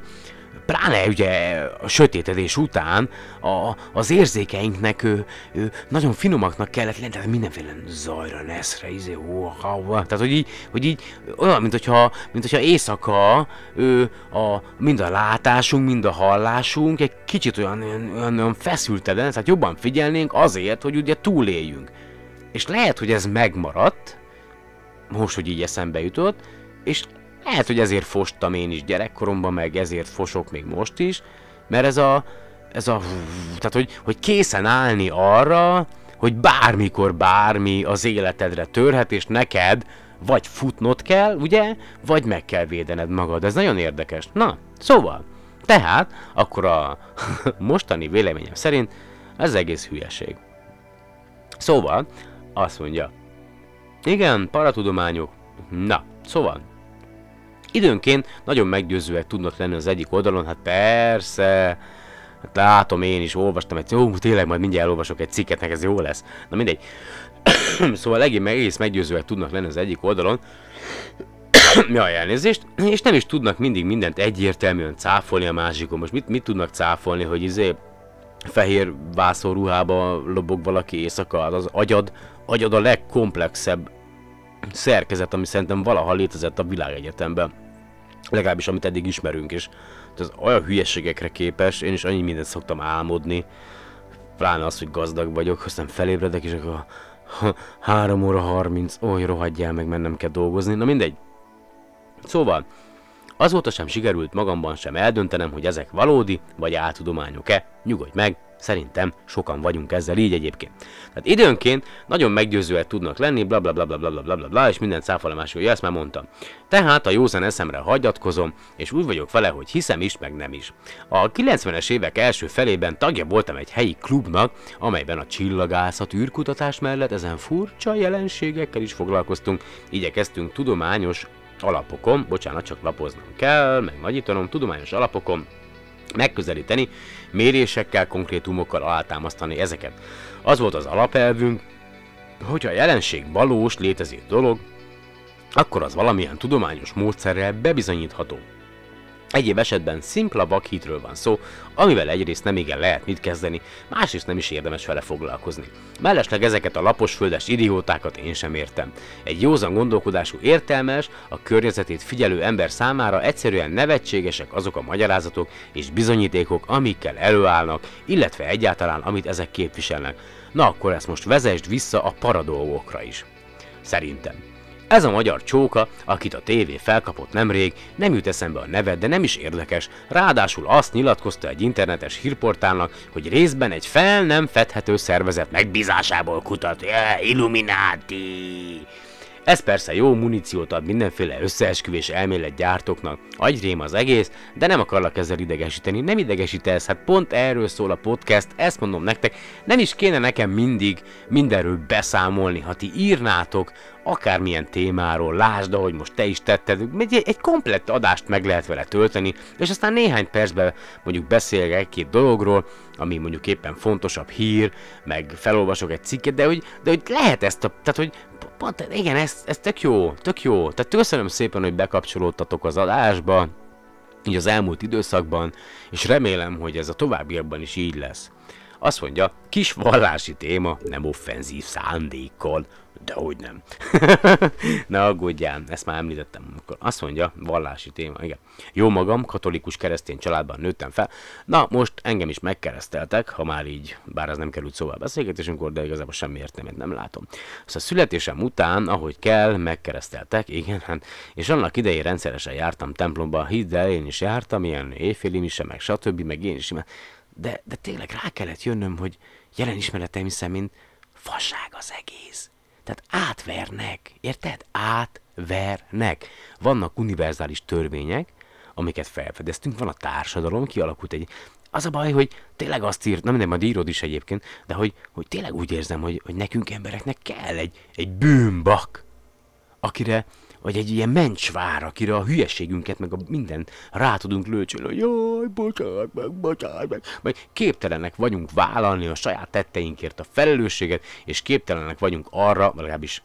Pláne ugye a sötétedés után a, az érzékeinknek ő, ő, nagyon finomaknak kellett lenni, tehát mindenféle zajra, neszre, izé, hó, há, tehát hogy így, hogy így olyan, mint hogyha, mint hogyha éjszaka ő, a, mind a látásunk, mind a hallásunk egy kicsit olyan, olyan, olyan feszülteden, tehát jobban figyelnénk azért, hogy ugye túléljünk. És lehet, hogy ez megmaradt, most, hogy így eszembe jutott, és lehet, hogy ezért fostam én is gyerekkoromban, meg ezért fosok még most is, mert ez a, ez a, tehát hogy, hogy készen állni arra, hogy bármikor bármi az életedre törhet, és neked vagy futnod kell, ugye, vagy meg kell védened magad. Ez nagyon érdekes. Na, szóval, tehát akkor a mostani véleményem szerint ez egész hülyeség. Szóval, azt mondja, igen, paratudományok, na, szóval, időnként nagyon meggyőzőek tudnak lenni az egyik oldalon, hát persze, hát látom én is, olvastam egy, ó, tényleg majd mindjárt olvasok egy cikket, ez jó lesz, na mindegy, szóval egész meggyőzőek tudnak lenni az egyik oldalon, jaj, elnézést, és nem is tudnak mindig mindent egyértelműen cáfolni a másikon, most mit, mit tudnak cáfolni, hogy izé, fehér vászorruhába lobog valaki éjszaka, az agyad, agyad a legkomplexebb szerkezet, ami szerintem valaha létezett a világegyetemben. Legalábbis amit eddig ismerünk, és az olyan hülyeségekre képes, én is annyi mindent szoktam álmodni, pláne az, hogy gazdag vagyok, aztán felébredek, és akkor három óra harminc, oly rohadjál meg, mennem kell dolgozni, na mindegy. Szóval, azóta sem sikerült magamban sem eldöntenem, hogy ezek valódi, vagy áltudományok-e. Nyugodj meg, szerintem sokan vagyunk ezzel így egyébként. Tehát időnként nagyon meggyőzőek tudnak lenni, bla bla bla bla bla bla bla bla, és minden cáfolomásról, ezt már mondtam. Tehát a józan eszemre hagyatkozom, és úgy vagyok vele, hogy hiszem is, meg nem is. A kilencvenes évek első felében tagja voltam egy helyi klubnak, amelyben a csillagászat űrkutatás mellett ezen furcsa jelenségekkel is foglalkoztunk, igyekeztünk tudományos alapokon, bocsánat, csak lapoznom kell, meg nagyítanom, tudományos alapokon megközelíteni, mérésekkel, konkrétumokkal alátámasztani ezeket. Az volt az alapelvünk, hogyha a jelenség valós, létező dolog, akkor az valamilyen tudományos módszerrel bebizonyítható. Egyéb esetben szimpla vakhitről van szó, amivel egyrészt nem igen lehet mit kezdeni, másrészt nem is érdemes vele foglalkozni. Mellesleg ezeket a laposföldes idiótákat én sem értem. Egy józan gondolkodású értelmes, a környezetét figyelő ember számára egyszerűen nevetségesek azok a magyarázatok és bizonyítékok, amikkel előállnak, illetve egyáltalán amit ezek képviselnek. Na akkor ezt most vezesd vissza a paradolgokra is. Szerintem. Ez a magyar csóka, akit a tévé felkapott nemrég, nem jut eszembe a neve, de nem is érdekes, ráadásul azt nyilatkozta egy internetes hírportálnak, hogy részben egy fel nem fedhető szervezet megbízásából kutat. Yeah, Illuminati! Ez persze jó muníciót ad mindenféle összeesküvés elmélet gyártóknak, agyrém az egész, de nem akarlak ezzel idegesíteni, nem idegesítesz, hát pont erről szól a podcast, ezt mondom nektek, nem is kéne nekem mindig mindenről beszámolni, ha ti írnátok, akármilyen témáról, lásd, ahogy most te is tetted, egy, egy komplett adást meg lehet vele tölteni, és aztán néhány percben mondjuk beszélek egy-két dologról, ami mondjuk éppen fontosabb hír, meg felolvasok egy cikket, de hogy, de hogy lehet ezt a, tehát hogy pont, igen, ez, ez tök jó, tök jó, tehát köszönöm szépen, hogy bekapcsolódtatok az adásba, így az elmúlt időszakban, és remélem, hogy ez a továbbiakban is így lesz. Azt mondja, kis vallási téma, nem offenzív szándékkal, de hogy nem. Ne aggódjál, ezt már említettem. Akkor azt mondja, vallási téma, igen. Jó magam, katolikus keresztény családban nőttem fel. Na, most engem is megkereszteltek, ha már így, bár ez nem került szóval beszélgetésünkkor, de igazából semmi értelmet nem látom. Szóval születésem után, ahogy kell, megkereszteltek, igen, és annak idején rendszeresen jártam templomba, hidd el, én is jártam, ilyen éjféli mise, meg stb., meg én is, de, de tényleg rá kellett jönnöm, hogy jelen ismereteim szerint fasság az egész. Tehát átvernek, érted? Átvernek. Vannak univerzális törvények, amiket felfedeztünk, van a társadalom, kialakult egy... Az a baj, hogy tényleg azt írt, nem minden, majd írod is egyébként, de hogy, hogy tényleg úgy érzem, hogy, hogy nekünk embereknek kell egy, egy bűnbak, akire, vagy egy ilyen mencsvár, akire a hülyeségünket, meg a mindent rá tudunk lőcsölni, hogy jaj, bocsánat meg, bocsánat meg. Vagy képtelenek vagyunk vállalni a saját tetteinkért a felelősséget, és képtelenek vagyunk arra, legalábbis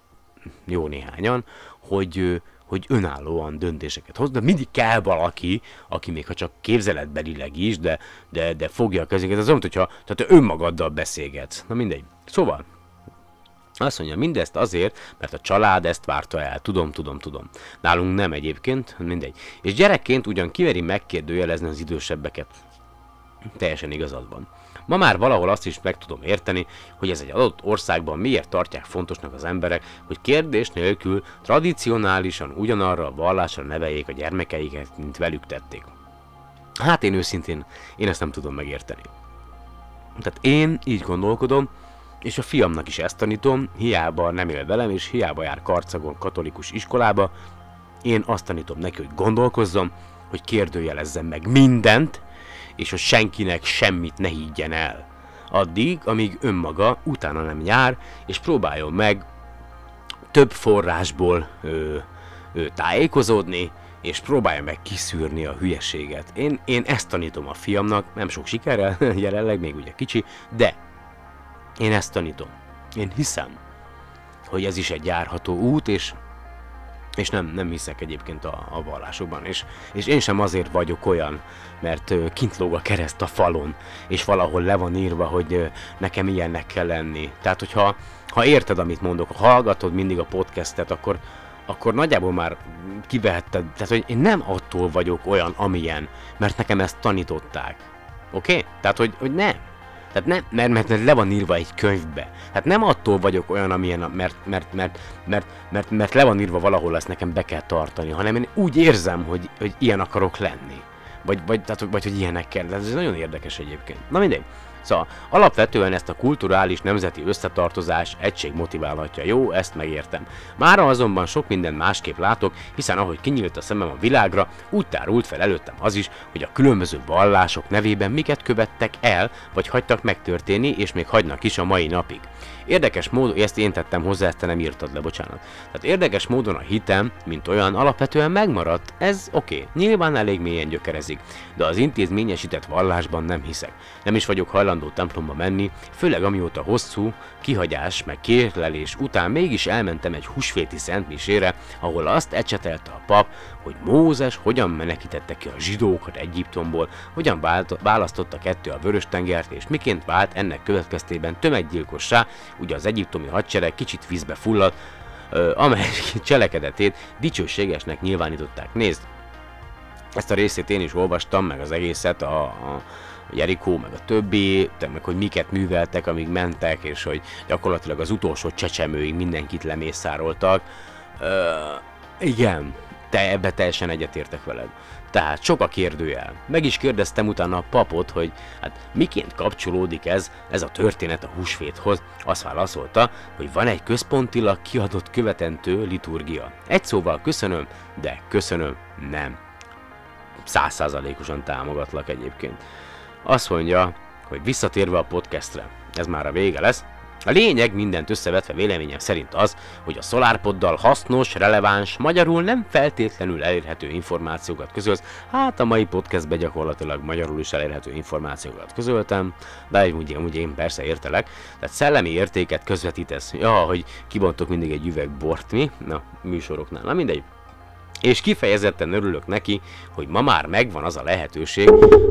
jó néhányan, hogy, hogy önállóan döntéseket hoz, de mindig kell valaki, aki még ha csak képzeletbelileg is, de, de, de fogja a kezünket, az olyan, hogyha tehát önmagaddal beszélgetsz. Na mindegy. Szóval, azt mondja, mindezt azért, mert a család ezt várta el. Tudom, tudom, tudom. Nálunk nem egyébként, mindegy. És gyerekként ugyan kiveri megkérdőjelezni az idősebbeket. Teljesen igazad van. Ma már valahol azt is meg tudom érteni, hogy ez egy adott országban miért tartják fontosnak az emberek, hogy kérdés nélkül tradicionálisan ugyanarra a vallásra neveljék a gyermekeiket, mint velük tették. Hát én őszintén, én ezt nem tudom megérteni. Tehát én így gondolkodom, és a fiamnak is ezt tanítom, hiába nem él velem, és hiába jár Karcagon katolikus iskolába, én azt tanítom neki, hogy gondolkozzon, hogy kérdőjelezzem meg mindent, és hogy senkinek semmit ne higgyen el. Addig, amíg önmaga utána nem jár, és próbáljon meg több forrásból ö, ö, tájékozódni, és próbálja meg kiszűrni a hülyeséget. Én, én ezt tanítom a fiamnak, nem sok sikerrel, jelenleg még ugye kicsi, de én ezt tanítom. Én hiszem, hogy ez is egy járható út, és És nem, nem hiszek egyébként a, a vallásokban, és, és én sem azért vagyok olyan, mert ö, kint lóg a kereszt a falon, és valahol le van írva, hogy ö, nekem ilyennek kell lenni. Tehát, hogyha ha érted, amit mondok, ha hallgatod mindig a podcastet, akkor, akkor nagyjából már kivehetted. Tehát, hogy én nem attól vagyok olyan, amilyen, mert nekem ezt tanították. Oké? Okay? Tehát, hogy, hogy nem. Tehát nem, mert, mert, mert le van írva egy könyvbe. Hát nem attól vagyok olyan, amilyen, mert, mert, mert, mert, mert, mert le van írva valahol, ezt nekem be kell tartani, hanem én úgy érzem, hogy, hogy ilyen akarok lenni. Vagy, vagy, tehát, vagy hogy ilyenek kell. Ez nagyon érdekes egyébként. Na mindegy. Szóval alapvetően ezt a kulturális nemzeti összetartozás egység motiválhatja. Jó, ezt megértem. Mára azonban sok minden másképp látok, hiszen ahogy kinyílt a szemem a világra, úgy tárult fel előttem az is, hogy a különböző vallások nevében miket követtek el, vagy hagytak megtörténni, és még hagynak is a mai napig. Érdekes módon, ezt én tettem hozzá, ezt te nem írtad le, bocsánat. Tehát érdekes módon a hitem, mint olyan, alapvetően megmaradt. Ez oké, okay, nyilván elég mélyen gyökerezik, de az intézményesített vallásban nem hiszek. Nem is vagyok hajlandó templomba menni, főleg amióta hosszú kihagyás meg kérlelés után mégis elmentem egy húsvéti szentmisére, ahol azt ecsetelte a pap, hogy Mózes hogyan menekítette ki a zsidókat Egyiptomból, hogyan választotta ketté a Vörös-tengert, és miként vált ennek következtében tömeggyilkossá, ugye az egyiptomi hadsereg kicsit vízbe fulladt, amely cselekedetét dicsőségesnek nyilvánították. Nézd, ezt a részét én is olvastam, meg az egészet, a, a Jerikó, meg a többi, meg hogy miket műveltek, amíg mentek, és hogy gyakorlatilag az utolsó csecsemőig mindenkit lemészároltak. Ö, igen, te ebbe teljesen egyetértek veled. Tehát sok a kérdőjel. Meg is kérdeztem utána a papot, hogy hát miként kapcsolódik ez, ez a történet a húsvéthoz. Azt válaszolta, hogy van egy központilag kiadott követendő liturgia. Egy szóval köszönöm, de köszönöm nem. Százszázalékosan támogatlak egyébként. Azt mondja, hogy visszatérve a podcastre, ez már a vége lesz. A lényeg mindent összevetve véleményem szerint az, hogy a Szolárpoddal hasznos, releváns, magyarul nem feltétlenül elérhető információkat közölsz. Hát a mai podcastbe gyakorlatilag magyarul is elérhető információkat közöltem, de úgy, úgy én persze értelek. Tehát szellemi értéket közvetítesz. Ja, hogy kibontok mindig egy üveg bort, mi? Na, műsoroknál. Na mindegy. És kifejezetten örülök neki, hogy ma már megvan az a lehetőség,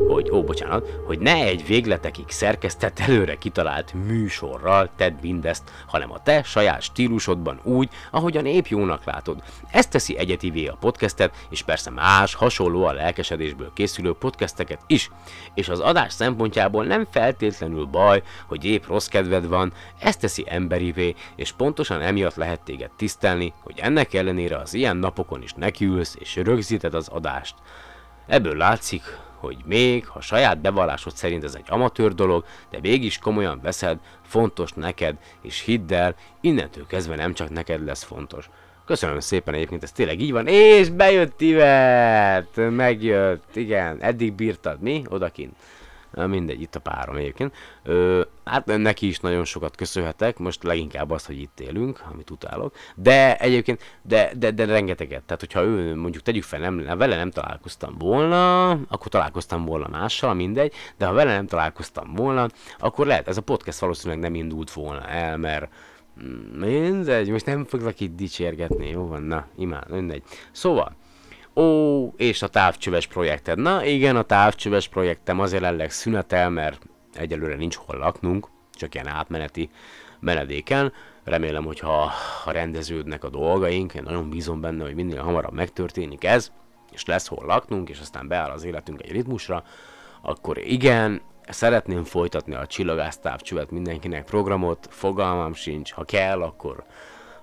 hogy, ó, bocsánat, hogy ne egy végletekig szerkesztett, előre kitalált műsorral tedd mindezt, hanem a te saját stílusodban úgy, ahogyan épp jónak látod. Ez teszi egyedivé a podcastet, és persze más, hasonló a lelkesedésből készülő podcasteket is. És az adás szempontjából nem feltétlenül baj, hogy épp rossz kedved van, ez teszi emberivé, és pontosan emiatt lehet téged tisztelni, hogy ennek ellenére az ilyen napokon is nekiülsz és rögzíted az adást. Ebből látszik, hogy még, ha saját bevallásod szerint ez egy amatőr dolog, de mégis komolyan veszed, fontos neked, és hidd el, innentől kezdve nem csak neked lesz fontos. Köszönöm szépen egyébként, ez tényleg így van, és bejött Ivett! Megjött, igen, eddig bírtad, mi? Odakint. Na mindegy, itt a párom egyébként. Ö, hát neki is nagyon sokat köszönhetek, most leginkább az, hogy itt élünk, amit utálok, de egyébként, de, de, de rengeteget, tehát hogyha ő, mondjuk tegyük fel, nem, vele nem találkoztam volna, akkor találkoztam volna mással, mindegy, de ha vele nem találkoztam volna, akkor lehet, ez a podcast valószínűleg nem indult volna el, mert Mindegy, most nem foglak itt dicsérgetni, jó van, na, imád, mindegy. Szóval, ó, és a távcsöves projekted. Na igen, a távcsöves projektem az jelenleg szünetel, mert egyelőre nincs hol laknunk, csak ilyen átmeneti menedéken. Remélem, hogy ha rendeződnek a dolgaink, én nagyon bízom benne, hogy minél hamarabb megtörténik ez, és lesz hol laknunk, és aztán beáll az életünk egy ritmusra, akkor igen, szeretném folytatni a csillagásztávcsövet mindenkinek programot, fogalmam sincs, ha kell, akkor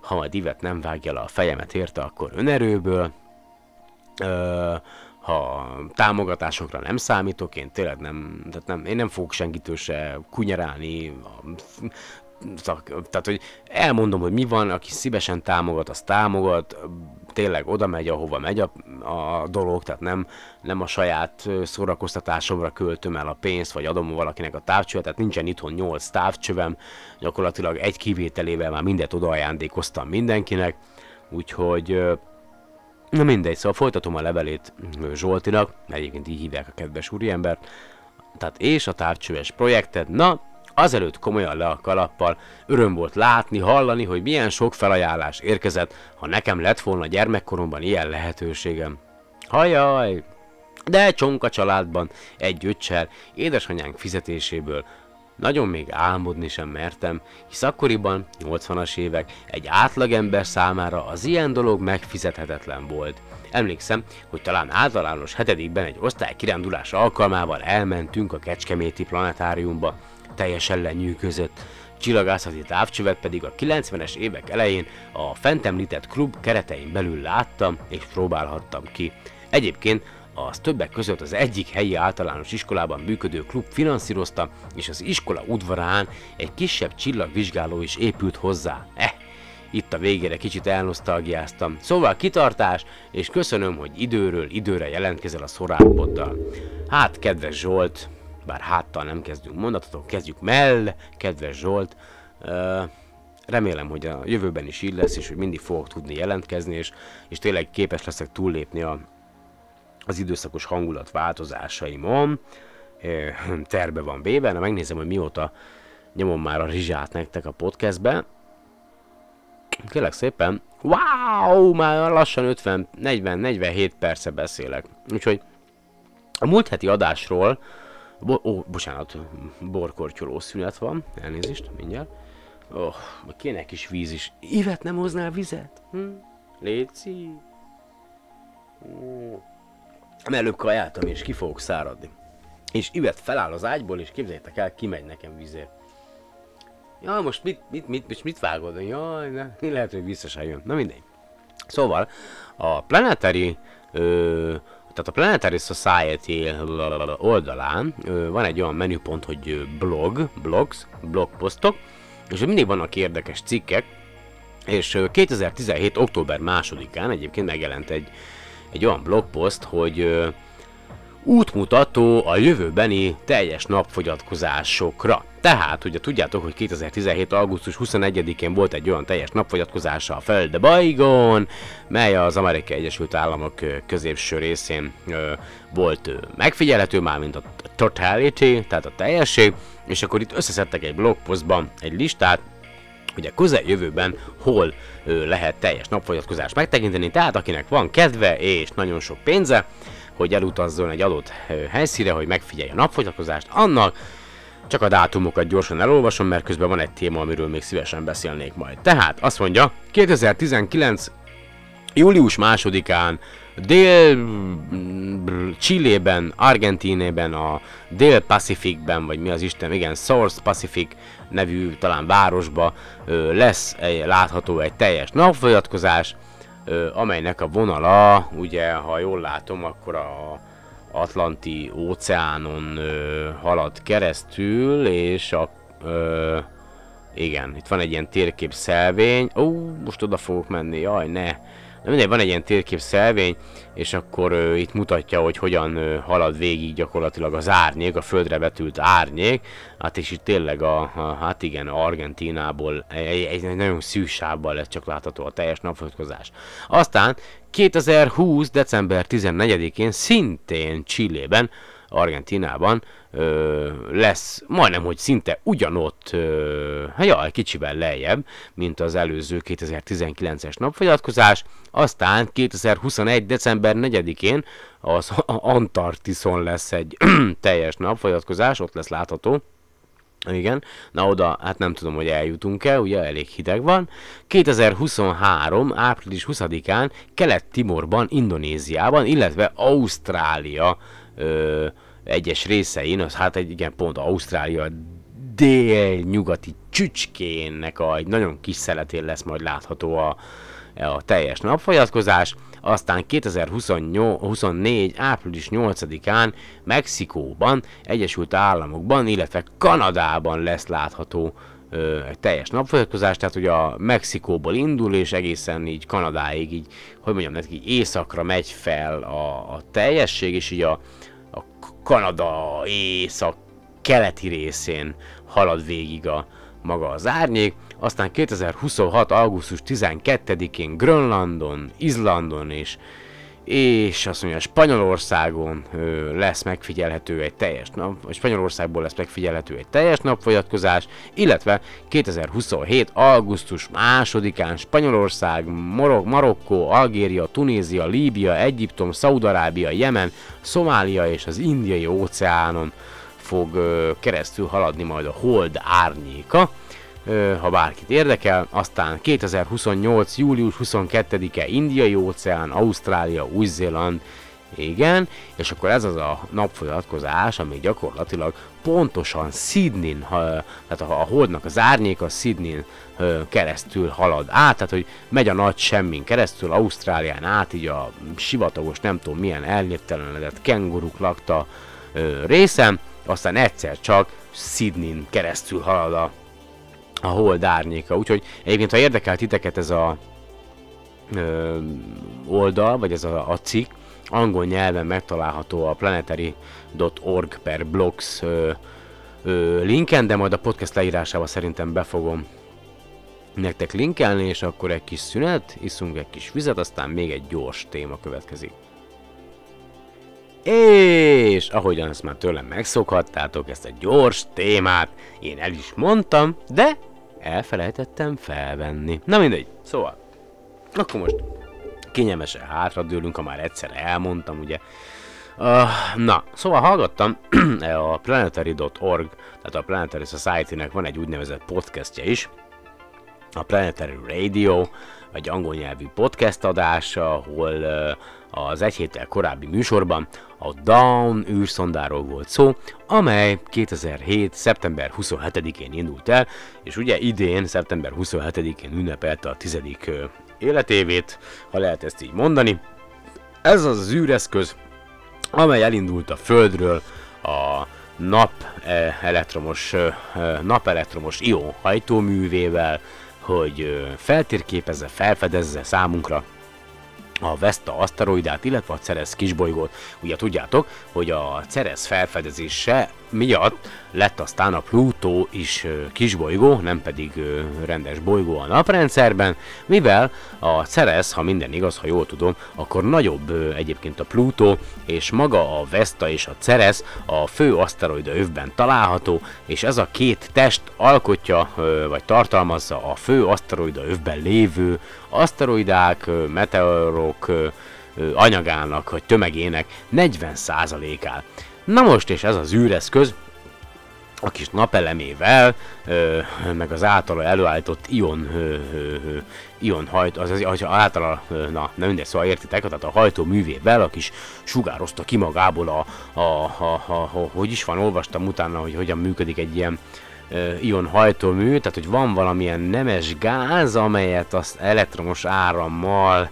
ha majd Ivet nem vágja le a fejemet érte, akkor önerőből, Ö, ha támogatásokra nem számítok, én tényleg nem, tehát nem, én nem fogok senkitől se kunyerálni, tehát hogy elmondom, hogy mi van, aki szívesen támogat, az támogat, tényleg oda megy, ahova megy a, a dolog, tehát nem, nem a saját szórakoztatásomra költöm el a pénzt, vagy adom valakinek a távcsövet, tehát nincsen itthon nyolc távcsövem, gyakorlatilag egy kivételével már mindet oda ajándékoztam mindenkinek, úgyhogy na mindegy, szóval folytatom a levelét Zsoltinak, egyébként így hívják a kedves úriembert, tehát és a távcsöves projektet, na, azelőtt komolyan le a kalappal, öröm volt látni, hallani, hogy milyen sok felajánlás érkezett, ha nekem lett volna gyermekkoromban ilyen lehetőségem. Hajaj! De csonka családban, egy öccsel, édesanyánk fizetéséből nagyon még álmodni sem mertem, hisz akkoriban, nyolcvanas évek, egy átlagember számára az ilyen dolog megfizethetetlen volt. Emlékszem, hogy talán általános hetedikben egy osztálykirándulás alkalmával elmentünk a Kecskeméti Planetáriumba. Teljesen lenyűgözött. Csillagászati távcsövet pedig a kilencvenes évek elején a fent említett klub keretein belül láttam és próbálhattam ki. Egyébként az többek között az egyik helyi általános iskolában működő klub finanszírozta, és az iskola udvarán egy kisebb csillagvizsgáló is épült hozzá. Eh, itt a végére kicsit elnosztalgiáztam. Szóval kitartás, és köszönöm, hogy időről időre jelentkezel a Szolárpoddal. Hát, kedves Zsolt, bár háttal nem kezdünk mondatot, kezdjük mell, kedves Zsolt. Uh, remélem, hogy a jövőben is így lesz, és hogy mindig fogok tudni jelentkezni, és, és tényleg képes leszek túllépni a, az időszakos hangulat változásaimon. Uh, terve van véve, na megnézem, hogy mióta nyomom már a rizsát nektek a podcastbe. Kérlek szépen, wow, már lassan ötven, negyven, negyvenhét perce beszélek. Úgyhogy a múlt heti adásról, Bo- ó, bocsánat, borkortyoló szünet van, elnézést, mindjárt. Oh, kéne egy kis víz is. Ivet, nem hoznál vizet? Hm? Léci. Mm. Előbb kajáltam, és ki fogok száradni. És Ivet feláll az ágyból, és képzeljétek el, kimegy nekem vízért. Jaj, most mit, mit, mit, mit, mit vágod? Jaj, ne, lehet, hogy vissza sem jön. Na mindegy. Szóval, a Planetary... Ö, Tehát a Planetary Society oldalán van egy olyan menüpont, hogy blog, blogs, blogposztok, és mindig vannak érdekes cikkek, és kétezer-tizenhét. október másodikán egyébként megjelent egy, egy olyan blogposzt, hogy útmutató a jövőbeni teljes napfogyatkozásokra. Tehát, ugye tudjátok, hogy kétezer-tizenhét. augusztus huszonegyedikén volt egy olyan teljes napfogyatkozása a Föld bolygón, mely az Amerikai Egyesült Államok középső részén ö, volt ö, megfigyelhető, mármint a totality, tehát a teljesség, és akkor itt összeszedtek egy blogpostban egy listát, hogy a közeljövőben hol ö, lehet teljes napfogyatkozást megtekinteni, tehát akinek van kedve és nagyon sok pénze, hogy elutazzon egy adott helyszínre, hogy megfigyelje a napfogyatkozást, annak csak a dátumokat gyorsan elolvasom, mert közben van egy téma, amiről még szívesen beszélnék majd. Tehát azt mondja, kétezer-tizenkilenc. július másodikán dél Chilében, Argentínében, a Dél-Pacificben, vagy mi az Isten, igen, Source Pacific nevű talán városba lesz egy, látható egy teljes napfogyatkozás, amelynek a vonala, ugye, ha jól látom, akkor a Atlanti óceánon ö, halad keresztül, és a... Ö, igen, itt van egy ilyen térképszelvény. Ó, most oda fogok menni, jaj, ne! De mindegy, van egy ilyen térképszelvény, és akkor ö, itt mutatja, hogy hogyan ö, halad végig gyakorlatilag az árnyék, a földre vetült árnyék. Hát és itt tényleg a... a hát igen, Argentínából egy, egy nagyon szűk sávban lesz csak látható a teljes napfogyatkozás. Aztán... kétezer-húsz. december tizennegyedikén szintén Chilében Argentinában ö, lesz majdnem, hogy szinte ugyanott, ö, hát ja, egy kicsiben lejjebb, mint az előző kétezer-tizenkilences napfogyatkozás, aztán kétezer-huszonegy. december negyedikén az Antarktiszon lesz egy teljes napfogyatkozás, ott lesz látható. Igen, na oda, hát nem tudom, hogy eljutunk-e, ugye elég hideg van. kétezer-huszonhárom. április huszadikán Kelet-Timorban, Indonéziában, illetve Ausztrália ö, egyes részein, az hát egy, igen, pont Ausztrália délnyugati csücskének a egy nagyon kis szeletén lesz majd látható a, a teljes napfogyatkozás. Aztán kétezer-huszonnégy. április nyolcadikán Mexikóban, Egyesült Államokban, illetve Kanadában lesz látható ö, teljes napfogyatkozás, tehát ugye a Mexikóból indul, és egészen így Kanadáig, így, hogy mondjam neki, északra megy fel a, a teljesség, és így a, a Kanada észak-keleti részén halad végig a maga az árnyék. Aztán kétezer-huszonhat. augusztus tizenkettedikén Grönlandon, Izlandon és, és azt mondja, Spanyolországon ö, lesz megfigyelhető egy teljes nap, vagy Spanyolországból lesz megfigyelhető egy teljes napfogyatkozás, illetve kétezer-huszonhét. augusztus másodikán Spanyolország, Marok- Marokkó, Algéria, Tunézia, Líbia, Egyiptom, Szaúd-Arábia, Jemen, Szomália és az Indiai óceánon fog ö, keresztül haladni majd a hold árnyéka, ha bárkit érdekel. Aztán kétezer-huszonnyolc. július huszonkettedike Indiai óceán, Ausztrália, Új-Zéland, igen, és akkor ez az a napfogyatkozás, ami gyakorlatilag pontosan Sydneyn, tehát a holdnak az árnyéka Sydneyn keresztül halad át, tehát hogy megy a nagy semmin keresztül, Ausztrálián át, így a sivatagos, nem tudom milyen elnéptelenedett kenguruk lakta részen, aztán egyszer csak Sydneyn keresztül halad a a hold árnyéka. Úgyhogy egyébként, ha érdekelt titeket ez a ö, oldal, vagy ez a, a cikk, angol nyelven megtalálható a planetary dot org per blogs ö, ö, linken, de majd a podcast leírásába szerintem be fogom nektek linkelni, és akkor egy kis szünet, iszunk egy kis vizet, aztán még egy gyors téma következik. És ahogyan ezt már tőlem megszokhattátok, ezt a gyors témát én el is mondtam, de elfelejtettem felvenni. Na mindegy, szóval, akkor most kényelmesen hátradőlünk, ha már egyszer elmondtam, ugye. Uh, na, szóval hallgattam a planetary dot org, tehát a Planetary Society-nek van egy úgynevezett podcastja is, a Planetary Radio, egy angol nyelvű podcast adás, ahol uh, az egy héttel korábbi műsorban a Dawn űrszondáról volt szó, amely kétezer-hét. szeptember huszonhetedikén indult el, és ugye idén, szeptember huszonhetedikén ünnepelte a tizedik uh, életévét, ha lehet ezt így mondani. Ez az űreszköz, amely elindult a Földről a nap uh, elektromos, uh, nap elektromos ion hajtóművével, hogy feltérképezze, felfedezze számunkra a Vesta aszteroidát, illetve a Ceres kisbolygót. Ugye tudjátok, hogy a Ceres felfedezése miatt lett aztán a Plútó is kisbolygó, nem pedig rendes bolygó a naprendszerben, mivel a Ceres, ha minden igaz, ha jól tudom, akkor nagyobb egyébként a Plútó, és maga a Vesta és a Ceres a fő aszteroida övben található, és ez a két test alkotja, vagy tartalmazza a fő aszteroida övben lévő aszteroidák, meteorok anyagának, vagy tömegének negyven százalékát. Na most, és ez az űreszköz a kis napelemével, ö, meg az általa előállított ion, ö, ö, ion hajtó, az, az, az általa, ö, na nem mindegy, szóval értitek, tehát a hajtó művével, a kis sugározta ki magából a, a, a, a, a, hogy is van, olvastam utána, hogy hogyan működik egy ilyen ö, ion hajtómű, tehát hogy van valamilyen nemes gáz, amelyet az elektromos árammal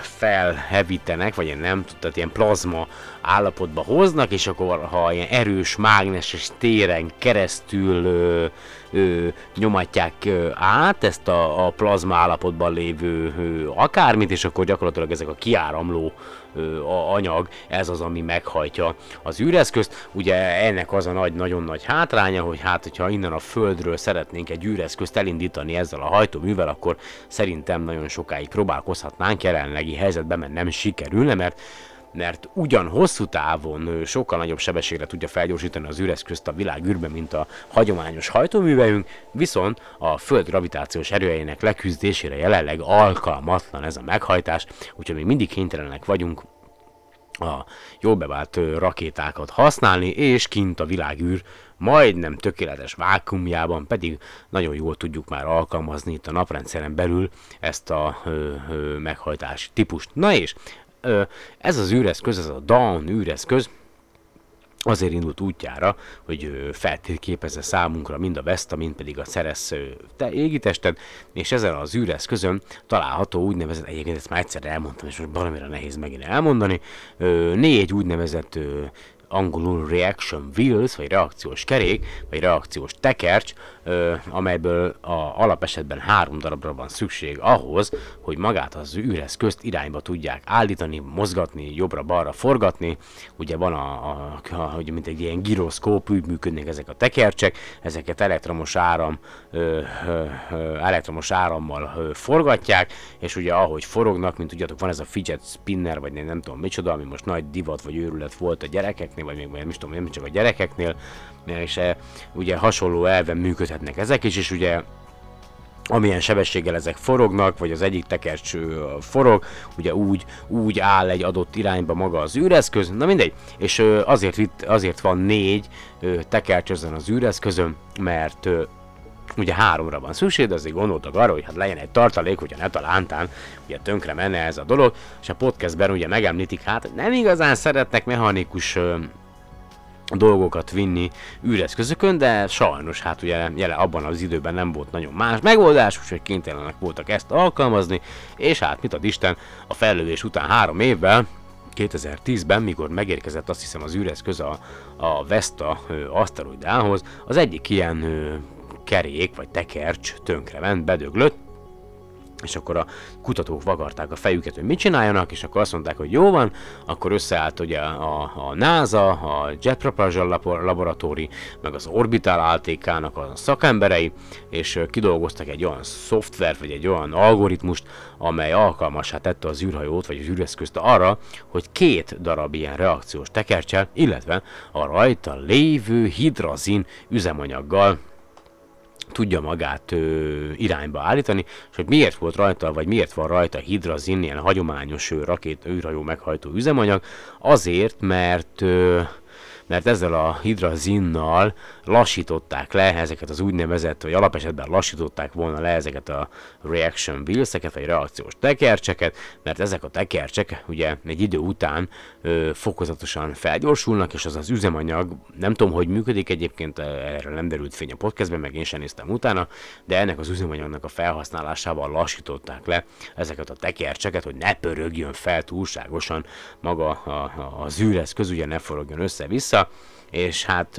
felhevítenek, vagy ilyen nem tudom, tehát ilyen plazma állapotba hoznak, és akkor ha ilyen erős mágneses téren keresztül ö, ö, nyomatják ö, át ezt a, a plazma állapotban lévő ö, akármit, és akkor gyakorlatilag ezek a kiáramló ö, a, anyag, ez az, ami meghajtja az űreszközt. Ugye ennek az a nagy, nagyon nagy hátránya, hogy hát, hogyha innen a Földről szeretnénk egy űreszközt elindítani ezzel a hajtóművel, akkor szerintem nagyon sokáig próbálkozhatnánk jelenlegi helyzetben, mert nem sikerülne, mert mert ugyan hosszú távon sokkal nagyobb sebességre tudja felgyorsítani az űreszközt a világ űrben, mint a hagyományos hajtóművejünk, viszont a Föld gravitációs erőjének leküzdésére jelenleg alkalmatlan ez a meghajtás, úgyhogy még mindig kénytelenek vagyunk a jól bevált rakétákat használni, és kint a világűr majdnem tökéletes vákuumjában pedig nagyon jól tudjuk már alkalmazni itt a naprendszeren belül ezt a ö, ö, meghajtási típust. Na és ö, ez az űreszköz, ez a Dawn űreszköz azért indult útjára, hogy feltérképezze számunkra mind a Vesta, mind pedig a Ceres égitestet, és ezen az űreszközön található úgynevezett, egyébként ezt már egyszer elmondtam, és most valamire nehéz megint elmondani, négy úgynevezett angolul reaction wheels, vagy reakciós kerék, vagy reakciós tekercs, amelyből a alapesetben három darabra van szükség ahhoz, hogy magát az űreszközt irányba tudják állítani, mozgatni, jobbra-balra forgatni. Ugye van, a, a, a, mint egy ilyen giroszkóp, úgy működnek ezek a tekercsek, ezeket elektromos, áram, ö, ö, ö, elektromos árammal ö, forgatják, és ugye ahogy forognak, mint tudjátok, van ez a fidget spinner, vagy nem tudom micsoda, ami most nagy divat vagy őrület volt a gyerekeknél, vagy még nem is tudom, nem csak a gyerekeknél, és e, ugye hasonló elven működhet ezek is, és ugye amilyen sebességgel ezek forognak, vagy az egyik tekercs forog, ugye úgy, úgy áll egy adott irányba maga az űreszköz, na mindegy, és azért, azért van négy tekercs ezen az űreszközön, mert ugye háromra van szükség, de azért gondoltak arra, hogy hát legyen egy tartalék, hogyha ne talántán ugye tönkre menne ez a dolog, és a podcastben ugye megemlítik, hát nem igazán szeretnek mechanikus dolgokat vinni űreszközökön, de sajnos hát ugye jele abban az időben nem volt nagyon más megoldás, úgyhogy kénytelenek voltak ezt alkalmazni, és hát mit ad Isten, a fellövés után három évvel, kétezer-tízben, mikor megérkezett azt hiszem az űreszköz a, a Vesta ö, aszteroidához, az egyik ilyen ö, kerék vagy tekercs tönkre ment, bedöglött, és akkor a kutatók vagarták a fejüket, hogy mit csináljanak, és akkor azt mondták, hogy jó van, akkor összeállt ugye a, a NASA, a Jet Propulsion Laboratory, meg az Orbital á té ká-nak a szakemberei, és kidolgoztak egy olyan szoftvert, vagy egy olyan algoritmust, amely alkalmassá tette az űrhajót, vagy az űreszközt arra, hogy két darab ilyen reakciós tekercsel, illetve a rajta lévő hidrazin üzemanyaggal tudja magát ö, irányba állítani, és hogy miért volt rajta, vagy miért van rajta hidrazin, ilyen hagyományos rakét, űrhajó meghajtó üzemanyag, azért, mert ö, mert ezzel a hidrazinnal lassították le ezeket az úgynevezett, vagy alapesetben lassították volna le ezeket a reaction wheels-eket, vagy reakciós tekercseket, mert ezek a tekercsek ugye egy idő után ö, fokozatosan felgyorsulnak, és az az üzemanyag, nem tudom, hogy működik egyébként, erre nem derült fény a podcastben, meg én sem néztem utána, de ennek az üzemanyagnak a felhasználásával lassították le ezeket a tekercseket, hogy ne pörögjön fel túlságosan maga az űreszköz, ugye ne forogjon össze-vissza, és hát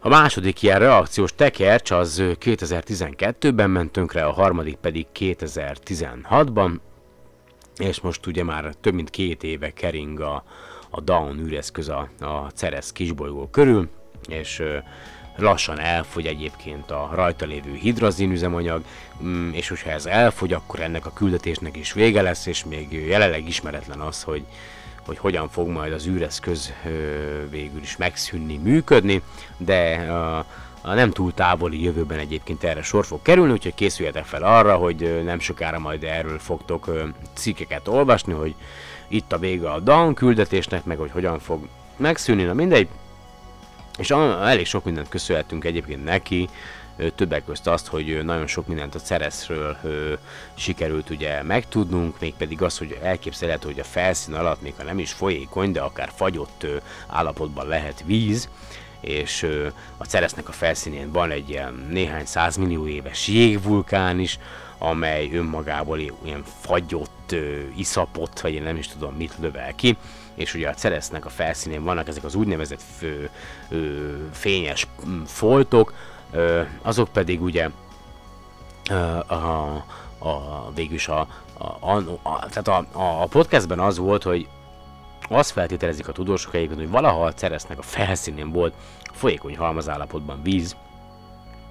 a második ilyen reakciós tekercs az kétezer-tizenkettőben ment tönkre, a harmadik pedig kétezer-tizenhatban, és most ugye már több mint két éve kering a, a Dawn űreszköz a, a Ceres kisbolygó körül, és lassan elfogy egyébként a rajta lévő hidrazin üzemanyag, és hogyha ez elfogy, akkor ennek a küldetésnek is vége lesz, és még jelenleg ismeretlen az, hogy hogy hogyan fog majd az űreszköz végül is megszűnni, működni, de a, a nem túl távoli jövőben egyébként erre sor fog kerülni, úgyhogy készüljetek fel arra, hogy nem sokára majd erről fogtok cikkeket olvasni, hogy itt a vége a Dawn küldetésnek, meg hogy hogyan fog megszűnni, na mindegy. És elég sok mindent köszönhetünk egyébként neki, többek közt azt, hogy nagyon sok mindent a Ceresről ö, sikerült ugye megtudnunk, mégpedig az, hogy elképzelhető, hogy a felszín alatt, még ha nem is folyékony, de akár fagyott ö, állapotban lehet víz, és ö, a Ceresnek a felszínén van egy ilyen néhány százmillió éves jégvulkán is, amely önmagából ilyen fagyott ö, iszapot, vagy én nem is tudom mit lövel ki, és ugye a Ceresnek a felszínén vannak ezek az úgynevezett fő, ö, fényes foltok, azok pedig ugye a, a, a végülis a, a, a, a, tehát a, a podcastben az volt, hogy azt feltételezik a tudósok egyébként, hogy valaha a Ceresnek a felszínén volt folyékony halmazállapotban víz,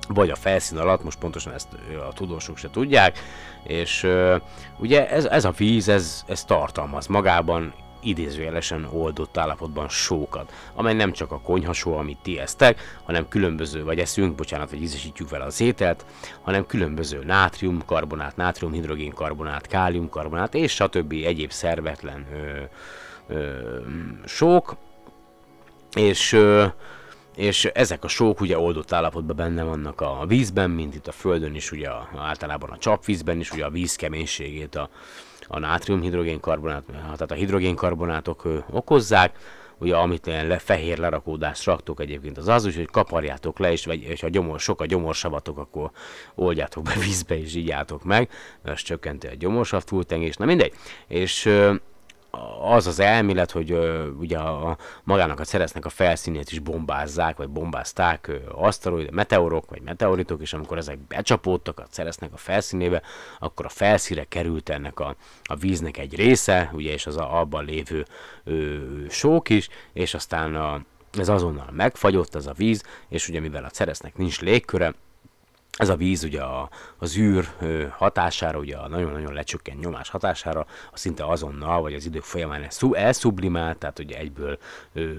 vagy a felszín alatt, most pontosan ezt a tudósok se tudják, és ugye ez, ez a víz, ez, ez tartalmaz magában idézőjelesen oldott állapotban sókat, amely nem csak a konyhasó, amit ti esztek, hanem különböző, vagy eszünk, bocsánat, vagy ízesítjük vele az ételt, hanem különböző nátrium, karbonát, nátrium, hidrogén, karbonát, kálium, karbonát, és stb. Egyéb szervetlen ö, ö, sók, és... Ö, és ezek a sók ugye oldott állapotban benne vannak a vízben, mint itt a földön is, ugye általában a csapvízben is, ugye a víz keménységét a, a nátrium-hidrogénkarbonát, tehát a hidrogénkarbonátok okozzák, ugye amit ilyen le, fehér lerakódást raktok egyébként az az, úgyhogy kaparjátok le, és, vagy, és ha gyomor, sok a gyomorsavatok, akkor oldjátok be vízbe, és így álltok meg, mert ez csökkenti a gyomorsav túltengést, na mindegy, és... az az elmélet, hogy ö, ugye a, a, magának a Ceresnek a felszínét is bombázzák, vagy bombázták aszteroid, meteorok, vagy meteoritok, és amikor ezek becsapódtak a Ceresnek a felszínébe, akkor a felszínre került ennek a, a víznek egy része, ugye, és az a, abban lévő ö, sók is, és aztán a, ez azonnal megfagyott, ez a víz, és ugye mivel a Ceresnek nincs légköre, ez a víz ugye a, az űr hatására, ugye a nagyon-nagyon lecsökkent nyomás hatására, szinte azonnal, vagy az idők folyamán elszublimált, tehát ugye egyből ö,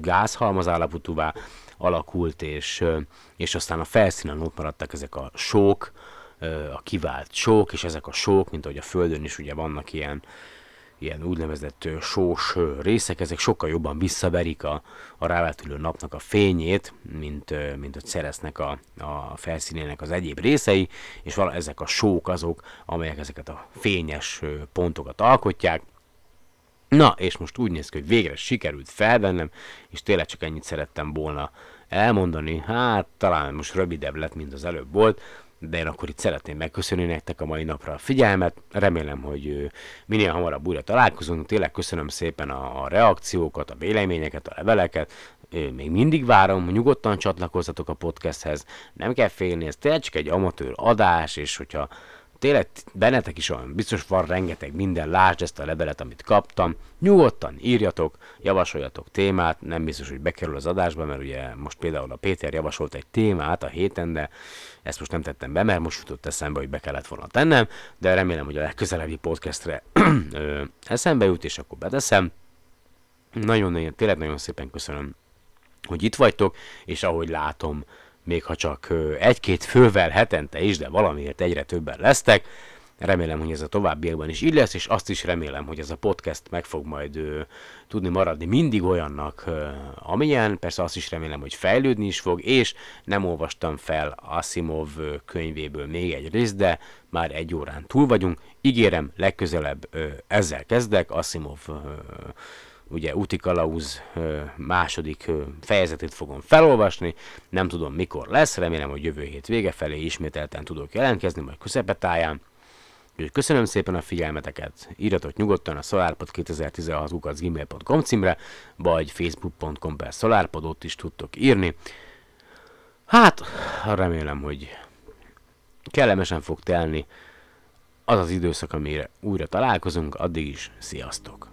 gázhalmaz állapotúvá alakult, és, ö, és aztán a felszínen ott maradtak ezek a sók, ö, a kivált sók, és ezek a sók, mint ahogy a Földön is ugye vannak ilyen, ilyen úgynevezett sós részek, ezek sokkal jobban visszaverik a, a rávetülő napnak a fényét, mint, mint a Ceresnek a, a felszínének az egyéb részei, és vala, ezek a sók azok, amelyek ezeket a fényes pontokat alkotják. Na, és most úgy néz ki, hogy végre sikerült felvennem, és tényleg csak ennyit szerettem volna elmondani, hát talán most rövidebb lett, mint az előbb volt, de én akkor itt szeretném megköszönni nektek a mai napra a figyelmet, remélem, hogy minél hamarabb újra találkozunk, tényleg köszönöm szépen a reakciókat, a véleményeket, a leveleket, még mindig várom, nyugodtan csatlakozzatok a podcasthez, nem kell félni, ez tényleg csak egy amatőr adás, és hogyha tényleg bennetek is olyan, biztos van rengeteg minden, lásd ezt a levelet, amit kaptam, nyugodtan írjatok, javasoljatok témát, nem biztos, hogy bekerül az adásba, mert ugye most például a Péter javasolt egy témát a héten, de ezt most nem tettem be, mert most jutott eszembe, hogy be kellett volna tennem, de remélem, hogy a legközelebbi podcastre eszembe jut, és akkor beteszem. Nagyon-nagyon, tényleg nagyon szépen köszönöm, hogy itt vagytok, és ahogy látom, még ha csak egy-két fővel hetente is, de valamiért egyre többen lesztek. Remélem, hogy ez a továbbiakban is így lesz, és azt is remélem, hogy ez a podcast meg fog majd ő, tudni maradni mindig olyannak, ö, amilyen. Persze azt is remélem, hogy fejlődni is fog, és nem olvastam fel Asimov könyvéből még egy részt, de már egy órán túl vagyunk. Ígérem, legközelebb ö, ezzel kezdek, Asimov... Ö, ugye Utikalauz második fejezetét fogom felolvasni, nem tudom mikor lesz, remélem, hogy jövő hét vége felé ismételten tudok jelentkezni, majd közepetáján. Köszönöm szépen a figyelmeteket, írjatok nyugodtan a szolárpod kétezer-tizenhat kukac gmail pont com címre, vagy facebook pont com per szolárpod, ott is tudtok írni. Hát, remélem, hogy kellemesen fog telni az az időszak, amire újra találkozunk, addig is sziasztok!